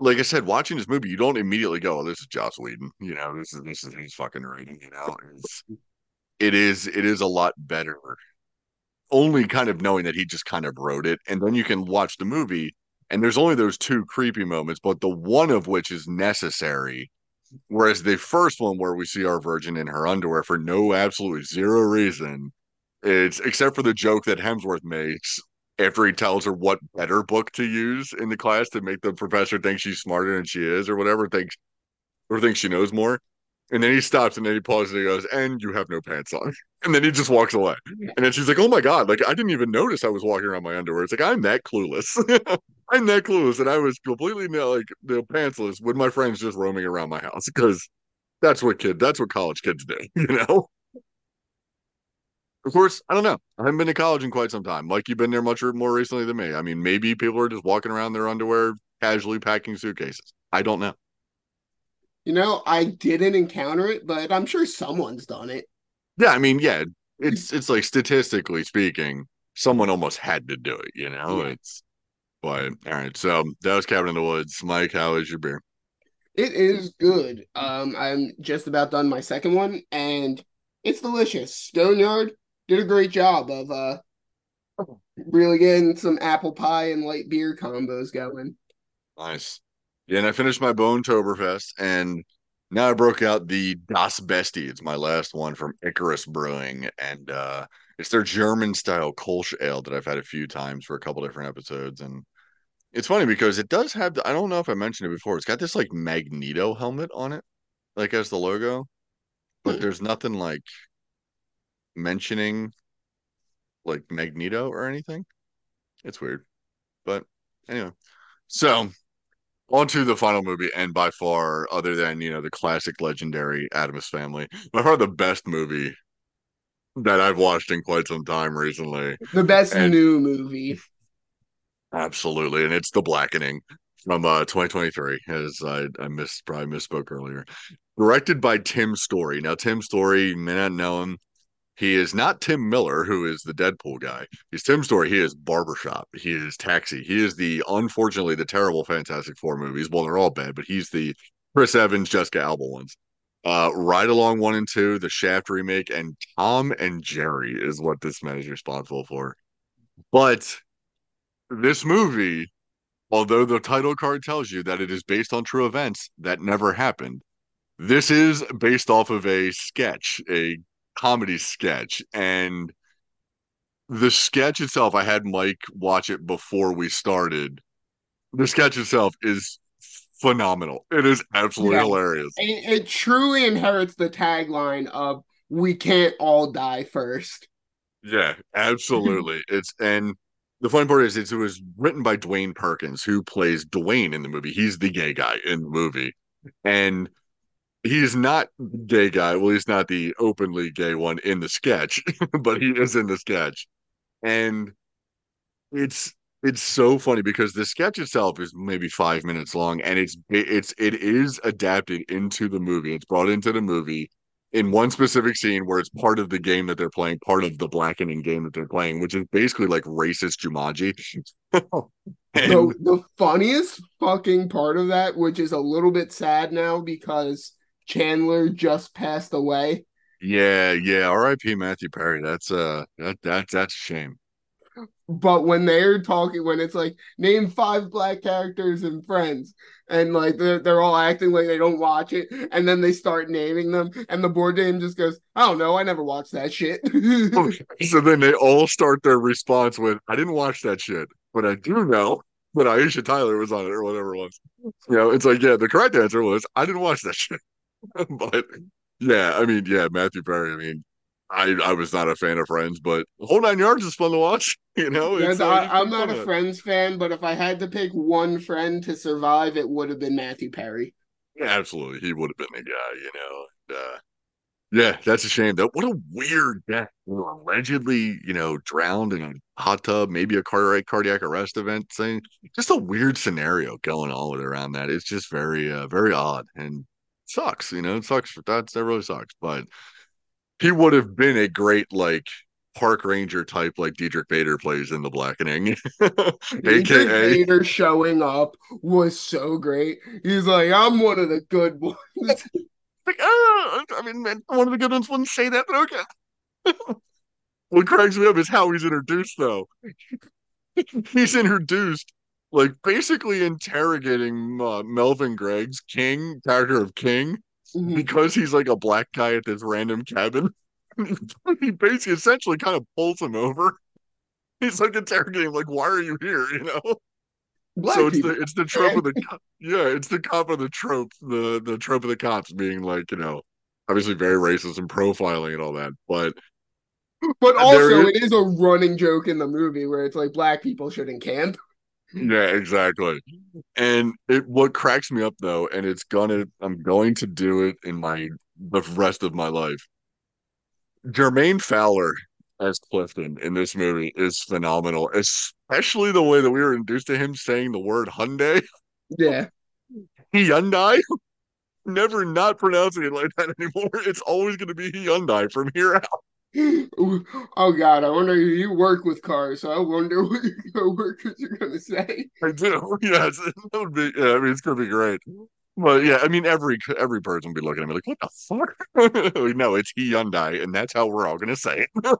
like I said, watching this movie, you don't immediately go, "Oh, this is Joss Whedon." You know, this is this is his fucking writing. You know, it's, it is it is a lot better. Only kind of knowing that he just kind of wrote it, and then you can watch the movie, and there's only those two creepy moments, but the one of which is necessary. Whereas the first one, where we see our virgin in her underwear for no absolutely zero reason, it's except for the joke that Hemsworth makes. After he tells her what better book to use in the class to make the professor think she's smarter than she is or whatever, thinks or thinks she knows more. And then he stops and then he pauses and he goes, "And you have no pants on." And then he just walks away. And then she's like, "Oh my God, like I didn't even notice I was walking around my underwear." It's like, I'm that clueless. I'm that clueless. And I was completely like the pantsless with my friends just roaming around my house because that's what kid, that's what college kids do, you know? Of course, I don't know. I haven't been to college in quite some time. Mike, you've been there much more recently than me. I mean, maybe people are just walking around in their underwear, casually packing suitcases. I don't know. You know, I didn't encounter it, but I'm sure someone's done it. Yeah, I mean, yeah, it's it's like statistically speaking, someone almost had to do it, you know? Yeah. It's but all right, so that was Cabin in the Woods. Mike, how is your beer? It is good. Um, I'm just about done my second one, and it's delicious. Stoneyard did a great job of uh, really getting some apple pie and light beer combos going. Nice. Yeah, and I finished my Bonetoberfest, and now I broke out the Das Bestie. It's my last one from Icarus Brewing, and uh, it's their German-style Kolsch Ale that I've had a few times for a couple different episodes, and it's funny because it does have, the, I don't know if I mentioned it before, it's got this like Magneto helmet on it, like as the logo, but hmm. there's nothing like mentioning like Magneto or anything. It's weird. But anyway, so on to the final movie, and by far, other than, you know, the classic legendary Addams Family, by far the best movie that I've watched in quite some time recently. The best and- new movie. Absolutely, and it's The Blackening from uh, twenty twenty-three, as I, I missed, probably misspoke earlier. Directed by Tim Story. Now, Tim Story, you may not know him. He is not Tim Miller, who is the Deadpool guy. He's Tim Story. He is Barbershop. He is Taxi. He is the, unfortunately, the terrible Fantastic Four movies. Well, they're all bad, but he's the Chris Evans, Jessica Alba ones. Uh, Ride Along one and two, the Shaft remake, and Tom and Jerry is what this man is responsible for. But this movie, although the title card tells you that it is based on true events that never happened, this is based off of a sketch, a comedy sketch. And the sketch itself, I had Mike watch it before we started. The sketch itself is phenomenal. It is absolutely yeah. hilarious. And it truly inherits the tagline of, we can't all die first. Yeah, absolutely. it's and. The funny part is it's, it was written by Dwayne Perkins, who plays Dwayne in the movie. He's the gay guy in the movie. And he's not the gay guy. Well, he's not the openly gay one in the sketch, but he is in the sketch. And it's it's so funny because the sketch itself is maybe five minutes long, and it's it's it is adapted into the movie. It's brought into the movie in one specific scene where it's part of the game that they're playing, part of the Blackening game that they're playing, which is basically like racist Jumanji. the, the funniest fucking part of that, which is a little bit sad now because Chandler just passed away. Yeah, yeah. R I P Matthew Perry. That's uh, that that that's a shame. But when they're talking, when it's like, name five black characters in Friends, and like they're, they're all acting like they don't watch it, and then they start naming them, and the board game just goes, I don't know, I never watched that shit. Okay. So then they all start their response with, I didn't watch that shit, but I do know that Aisha Tyler was on it, or whatever it was. You know, it's like, yeah, the correct answer was, I didn't watch that shit. But yeah, I mean, yeah, Matthew Perry, I mean, I, I was not a fan of Friends, but Whole Nine Yards is fun to watch, you know? Yes, I, I'm not a Friends fan, but if I had to pick one friend to survive, it would have been Matthew Perry. Yeah, absolutely. He would have been the guy, you know? And, uh, yeah, that's a shame. That What a weird death. Allegedly, you know, drowned in a hot tub, maybe a cardiac, cardiac arrest event thing. Just a weird scenario going on around that. It's just very, uh, very odd and sucks, you know? It sucks. That's, that really sucks, but he would have been a great, like, park ranger type, like Diedrich Bader plays in The Blackening. Diedrich Bader showing up was so great. He's like, I'm one of the good ones. Like, oh, I mean, man, one of the good ones wouldn't say that, but okay. What cracks me up is how he's introduced, though. He's introduced, like, basically interrogating uh, Melvin Gregg's King, character of King. Because he's like a black guy at this random cabin, he basically essentially kind of pulls him over. He's like interrogating him, like, "Why are you here?" You know. Black so it's the, it's the trope of the yeah, it's the cop of the trope, the the trope of the cops being like, you know, obviously very racist and profiling and all that, but but also is, it is a running joke in the movie where it's like black people shouldn't camp. Yeah, exactly. And it what cracks me up though, and it's gonna I'm going to do it in my the rest of my life. Jermaine Fowler as Clifton in this movie is phenomenal, especially the way that we were introduced to him saying the word Hyundai. Yeah. Hyundai. never not pronouncing it like that anymore. It's always going to be Hyundai from here out. Oh, God. I wonder, you work with cars, so I wonder what your workers are going to say. I do. Yes. That would be, yeah, I mean, it's going to be great. But, yeah, I mean, every every person would be looking at me like, what the fuck? No, it's Hyundai, and that's how we're all going to say it.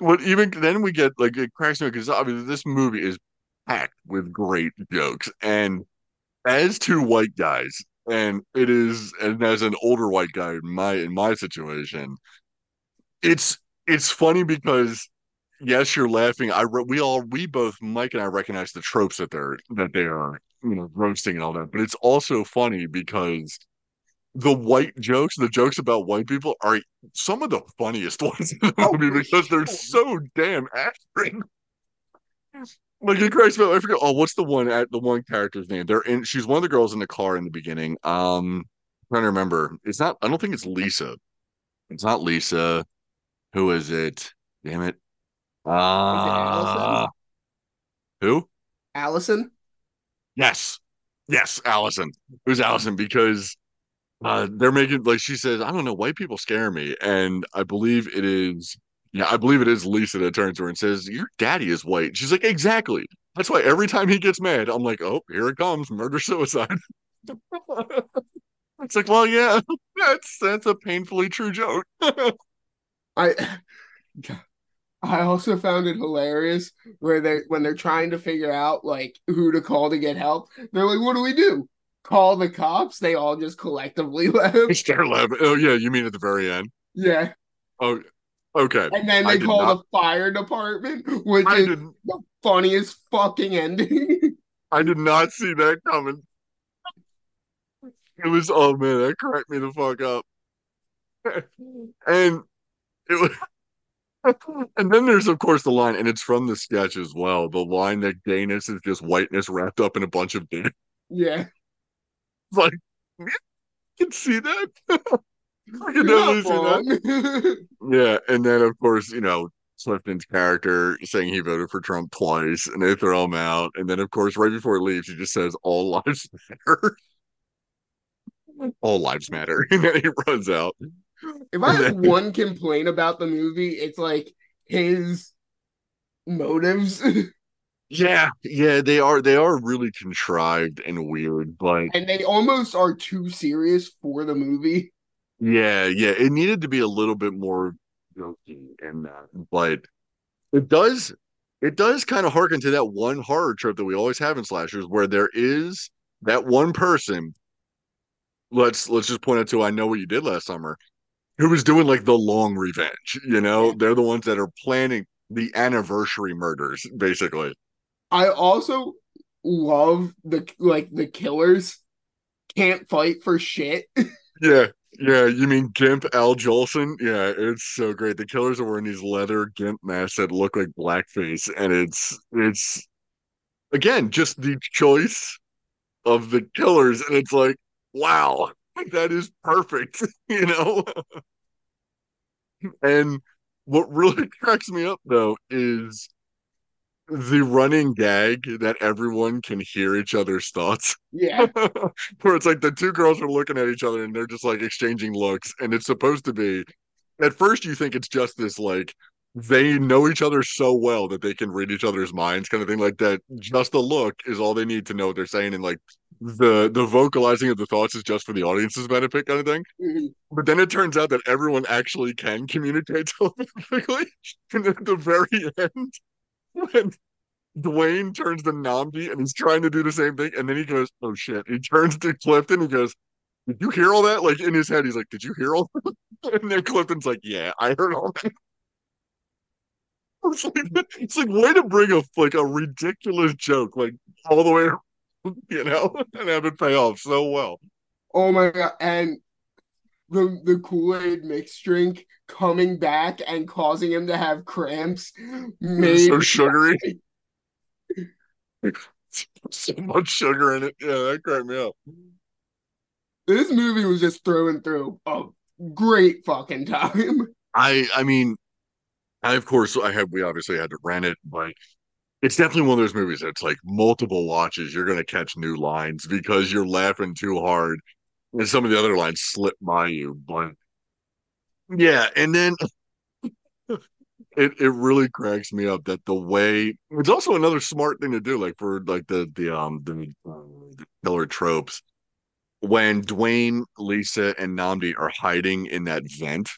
But even then we get, like, it cracks me because obviously this movie is packed with great jokes. And as two white guys, and it is, and as an older white guy in my in my situation, it's it's funny because, yes, you're laughing. I we all we both Mike and I recognize the tropes that they're that they are, you know, roasting and all that. But it's also funny because the white jokes, the jokes about white people, are some of the funniest ones in the movie oh, because they're so damn accurate. Like, it cracks me up. I forget. Oh, what's the one at the one character's name? They're in. She's one of the girls in the car in the beginning. Um, I'm trying to remember. It's not. I don't think it's Lisa. It's not Lisa. Who is it? Damn it. Uh, is it Allison? Who? Allison. Yes. Yes, Allison. Who's Allison? Because. Uh, they're making, like, she says, I don't know, white people scare me. And I believe it is, yeah, I believe it is Lisa that turns to her and says, your daddy is white. She's like, exactly. That's why every time he gets mad, I'm like, oh, here it comes, murder-suicide. It's like, well, yeah, that's that's a painfully true joke. I I also found it hilarious where they, when they're trying to figure out, like, who to call to get help, they're like, what do we do? Call the cops? They all just collectively laugh. They start laughing. Oh, yeah, you mean at the very end? Yeah. Oh, okay. And then they I call not... the fire department, which I is did... the funniest fucking ending. I did not see that coming. It was, oh, man, that cracked me the fuck up. And it was... And then there's, of course, the line, and it's from the sketch as well, the line that gayness is just whiteness wrapped up in a bunch of dick. Yeah. Like, you can see that. I can definitely see that. Yeah, and then, of course, you know, Clifton's character saying he voted for Trump twice, and they throw him out. And then, of course, right before it leaves, he just says, all lives matter. All lives matter. And then he runs out. If I have one complaint about the movie, it's, like, his motives. Yeah, yeah, they are they are really contrived and weird, but and they almost are too serious for the movie. Yeah, yeah, it needed to be a little bit more jokey and that, but it does it does kind of harken to that one horror trope that we always have in slashers, where there is that one person. Let's let's just point out to I Know What You Did Last Summer, who was doing like the long revenge. You know, they're the ones that are planning the anniversary murders, basically. I also love the, like, the killers can't fight for shit. Yeah, yeah. You mean Gimp Al Jolson? Yeah, it's so great. The killers are wearing these leather Gimp masks that look like blackface, and it's it's again just the choice of the killers, and it's like, wow, that is perfect, you know. And what really cracks me up though is the running gag that everyone can hear each other's thoughts. Yeah. Where it's like the two girls are looking at each other and they're just like exchanging looks. And it's supposed to be, at first you think it's just this, like, they know each other so well that they can read each other's minds kind of thing, like that. Just a look is all they need to know what they're saying. And like the, the vocalizing of the thoughts is just for the audience's benefit kind of thing. Mm-hmm. But then it turns out that everyone actually can communicate telepathically. And at the very end, when Dwayne turns to Nnamdi and he's trying to do the same thing, and then he goes, oh shit. He turns to Clifton and he goes, did you hear all that? Like, in his head, he's like, did you hear all that? And then Clifton's like, yeah, I heard all that. It's like, it's like way to bring a, like, a ridiculous joke, like, all the way around, you know, and have it pay off so well. Oh my God. And the, the Kool-Aid mixed drink coming back and causing him to have cramps. Made so sugary. So much sugar in it. Yeah, that cracked me up. This movie was just through and through a great fucking time. I I mean, I of course I had we obviously had to rent it, but It's definitely one of those movies that's like multiple watches. You're going to catch new lines because you're laughing too hard. And some of the other lines slip by you. But yeah, and then it, it really cracks me up that the way... It's also another smart thing to do, like for like the the um the, the killer tropes. When Dwayne, Lisa, and Nnamdi are hiding in that vent,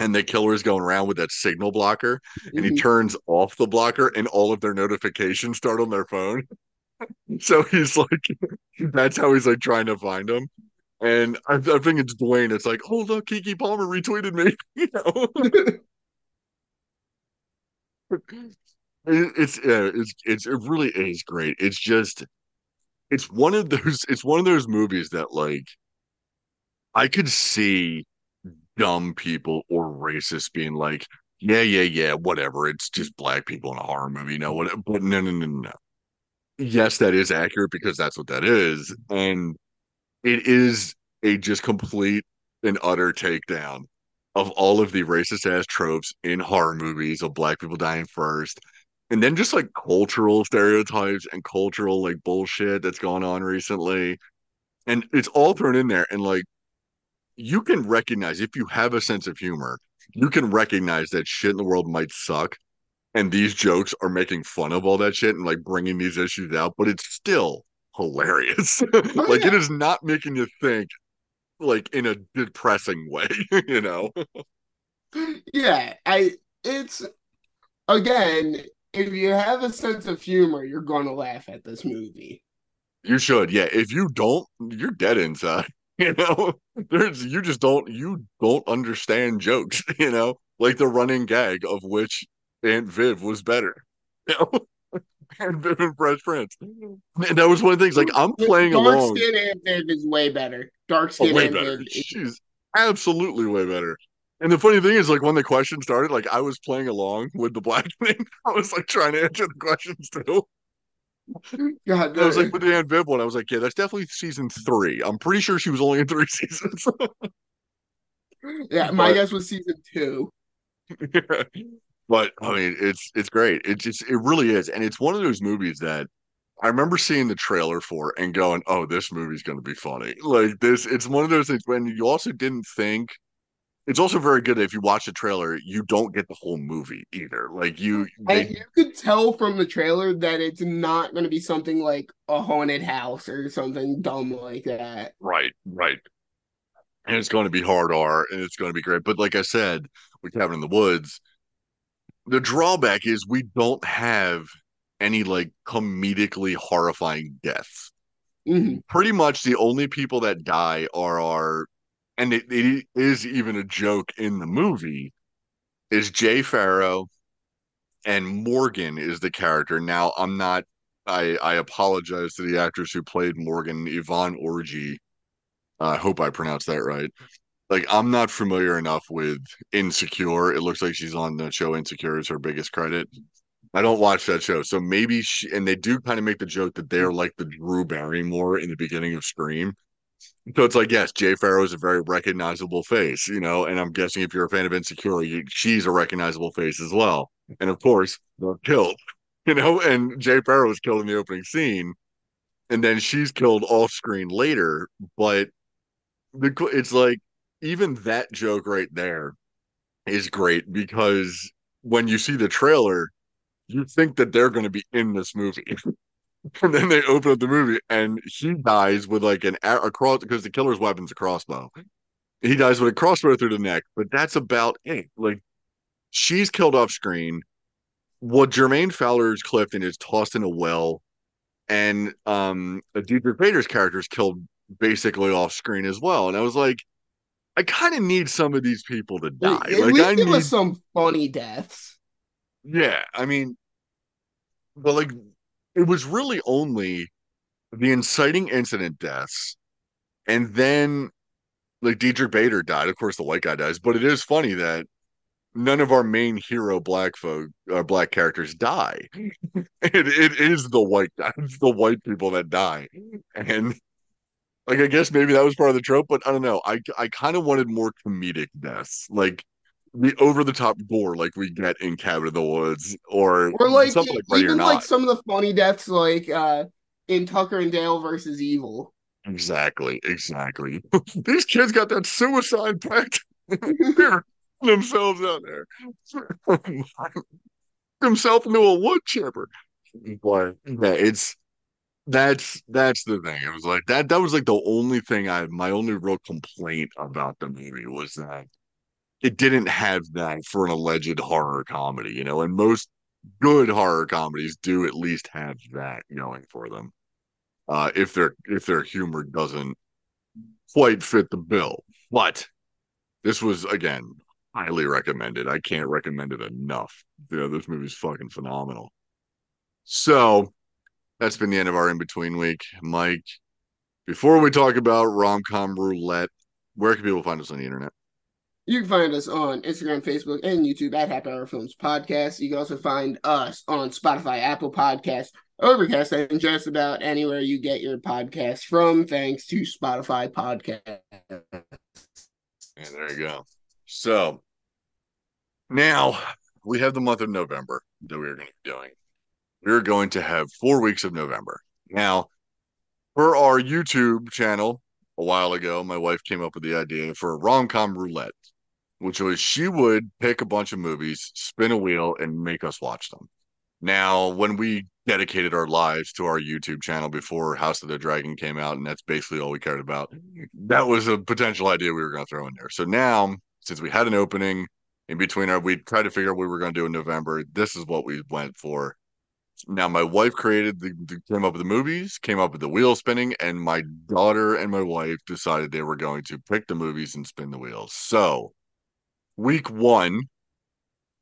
and the killer is going around with that signal blocker, mm-hmm. and he turns off the blocker, and all of their notifications start on their phone. So he's like, that's how he's like trying to find him. And I, I think it's Dwayne. It's like, oh look, Keke Palmer retweeted me. You know, it, it's yeah, it's it's it really is great. It's just. It's one of those it's one of those movies that like I could see dumb people or racists being like, yeah, yeah, yeah, whatever. It's just black people in a horror movie, you know, whatever. But no, no, no, no. Yes, that is accurate because that's what that is. And it is a just complete and utter takedown of all of the racist ass tropes in horror movies of black people dying first. And then just like cultural stereotypes and cultural like bullshit that's gone on recently. And it's all thrown in there. And like, you can recognize, if you have a sense of humor, you can recognize that shit in the world might suck. And these jokes are making fun of all that shit and like bringing these issues out, but it's still hilarious. Oh, like yeah. It is not making you think like in a depressing way, you know? Yeah. I, it's again, if you have a sense of humor, you're going to laugh at this movie. You should, yeah. If you don't, you're dead inside. You know, there's you just don't you don't understand jokes. You know, like the running gag of which Aunt Viv was better. You know, Aunt Viv and Fresh Prince. And that was one of the things. Like I'm playing Dark along. Dark skin Aunt Viv is way better. Dark skin oh, way Aunt better. Viv. She's absolutely way better. And the funny thing is, like, when the question started, like, I was playing along with the black thing. I was, like, trying to answer the questions, too. God, I was, like, with the Aunt Viv one, I was like, yeah, that's definitely season three. I'm pretty sure she was only in three seasons. Yeah, my but, guess was season two. Yeah. But, I mean, it's it's great. It, just, it really is. And it's one of those movies that I remember seeing the trailer for and going, oh, this movie's going to be funny. Like, this, it's one of those things when you also didn't think. It's also very good if you watch the trailer, you don't get the whole movie either. Like you, they... you could tell from the trailer that it's not going to be something like a haunted house or something dumb like that. Right, right. And it's going to be hard R, and it's going to be great. But like I said, with Cabin in the Woods, the drawback is we don't have any like comedically horrifying deaths. Mm-hmm. Pretty much the only people that die are our. And it, it is even a joke in the movie, is Jay Farrow and Morgan is the character. Now, I'm not, I, I apologize to the actress who played Morgan, Yvonne Orji. I uh, hope I pronounced that right. Like, I'm not familiar enough with Insecure. It looks like she's on the show Insecure is her biggest credit. I don't watch that show. So maybe she, and they do kind of make the joke that they're like the Drew Barrymore in the beginning of Scream. So it's like, yes, Jay Farrow is a very recognizable face, you know, and I'm guessing if you're a fan of Insecure, you, she's a recognizable face as well. And of course, they're killed, you know, and Jay Farrow is killed in the opening scene, and then she's killed off screen later. But the, it's like, even that joke right there is great because when you see the trailer, you think that they're going to be in this movie. And then they open up the movie, and he dies with like an a cross because the killer's weapon's a crossbow. He dies with a crossbow through the neck, but that's about it. Like she's killed off screen. What Jermaine Fowler's Clifton is tossed in a well, and um, Diedrich Bader's character is killed basically off screen as well. And I was like, I kind of need some of these people to die. At like least I give need us some funny deaths. Yeah, I mean, but like. It was really only the inciting incident deaths. And then, like, Diedrich Bader died. Of course, the white guy dies. But it is funny that none of our main hero black folk, uh, black characters die. it, it is the white guys, the white people that die. And, like, I guess maybe that was part of the trope. But I don't know. I, I kind of wanted more comedic deaths. Like, the over-the-top gore like we get in Cabin in the Woods, or, or like, something like Ready or Not. Like some of the funny deaths, like uh, in Tucker and Dale versus Evil. Exactly, exactly. These kids got that suicide pact. They're themselves out there. Himself into a wood chipper. But yeah, it's that's that's the thing. It was like that that was like the only thing I my only real complaint about the movie was that it didn't have that for an alleged horror comedy, you know, and most good horror comedies do at least have that going for them. Uh, if their if their humor doesn't quite fit the bill. But this was, again, highly recommended. I can't recommend it enough. You know, this movie's fucking phenomenal. So that's been the end of our in-between week. Mike, before we talk about Rom-Com Roulette, where can people find us on the internet? You can find us on Instagram, Facebook, and YouTube at Happy Hour Films Podcast. You can also find us on Spotify, Apple Podcasts, Overcast, and just about anywhere you get your podcasts from, thanks to Spotify Podcast. And there you go. So now we have the month of November that we're going to be doing. We're going to have four weeks of November. Now, for our YouTube channel, a while ago, my wife came up with the idea for a rom-com roulette, which was she would pick a bunch of movies, spin a wheel, and make us watch them. Now, when we dedicated our lives to our YouTube channel before House of the Dragon came out, and that's basically all we cared about, that was a potential idea we were going to throw in there. So now, since we had an opening in between our, we tried to figure out what we were going to do in November. This is what we went for. Now, my wife created the, the came up with the movies, came up with the wheel spinning, and my daughter and my wife decided they were going to pick the movies and spin the wheels. So, week one,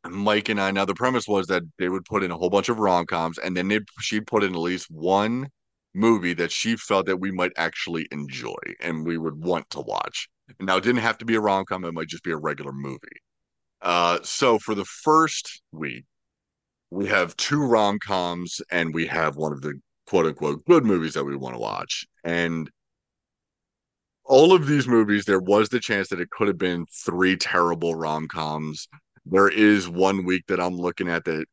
Mike and I, now the premise was that they would put in a whole bunch of rom-coms, and then they, she'd put in at least one movie that she felt that we might actually enjoy and we would want to watch. Now, it didn't have to be a rom-com. It might just be a regular movie. Uh, so, for the first week, we have two rom-coms, and we have one of the quote-unquote good movies that we want to watch. And all of these movies, there was the chance that it could have been three terrible rom-coms. There is one week that I'm looking at that,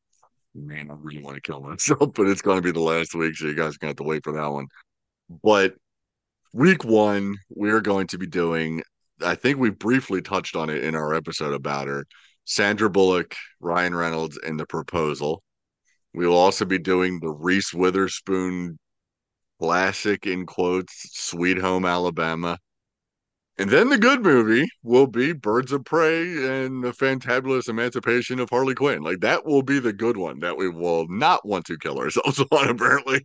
man, I really want to kill myself, but it's going to be the last week, so you guys are going to have to wait for that one. But week one, we're going to be doing, I think we briefly touched on it in our episode about her, Sandra Bullock, Ryan Reynolds, and The Proposal. We will also be doing the Reese Witherspoon classic, in quotes, Sweet Home Alabama. And then the good movie will be Birds of Prey and The Fantabulous Emancipation of Harley Quinn. Like, that will be the good one that we will not want to kill ourselves on, apparently.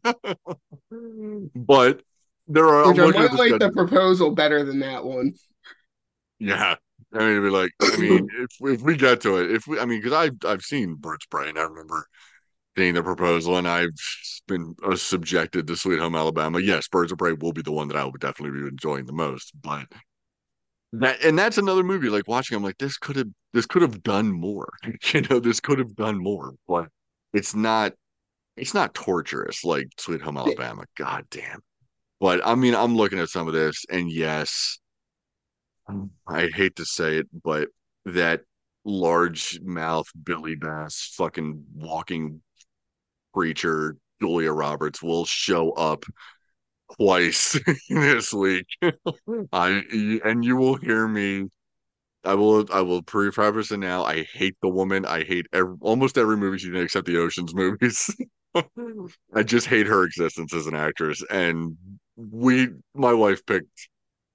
But there are... Which I might like schedule. The Proposal better than that one. Yeah. I mean, it'd be like, I mean, if, if we get to it, if we, I mean, because I've, I've seen Birds of Prey, and I remember seeing The Proposal, and I've been uh, subjected to Sweet Home Alabama. Yes, Birds of Prey will be the one that I would definitely be enjoying the most, but... That, and that's another movie, like, watching, I'm like, this could have this could have done more. You know, this could have done more. But it's not it's not torturous like Sweet Home Alabama. God damn. But I mean, I'm looking at some of this, and yes, I hate to say it, but that large mouth Billy Bass fucking walking creature, Julia Roberts, will show up twice this week. I and you will hear me. I will. I will preface it now. I hate the woman. I hate every, almost every movie she's in except the Ocean's movies. I just hate her existence as an actress. And we, my wife, picked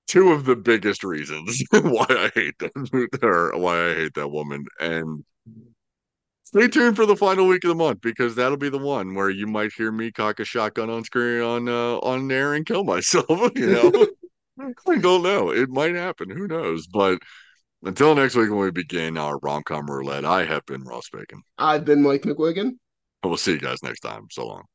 two of the biggest reasons why I hate that or why I hate that woman. And stay tuned for the final week of the month, because that'll be the one where you might hear me cock a shotgun on screen on uh, on air and kill myself. You know, I don't know. It might happen. Who knows? But until next week when we begin our rom-com roulette, I have been Ross Bacon. I've been Mike McGuigan. And we'll see you guys next time. So long.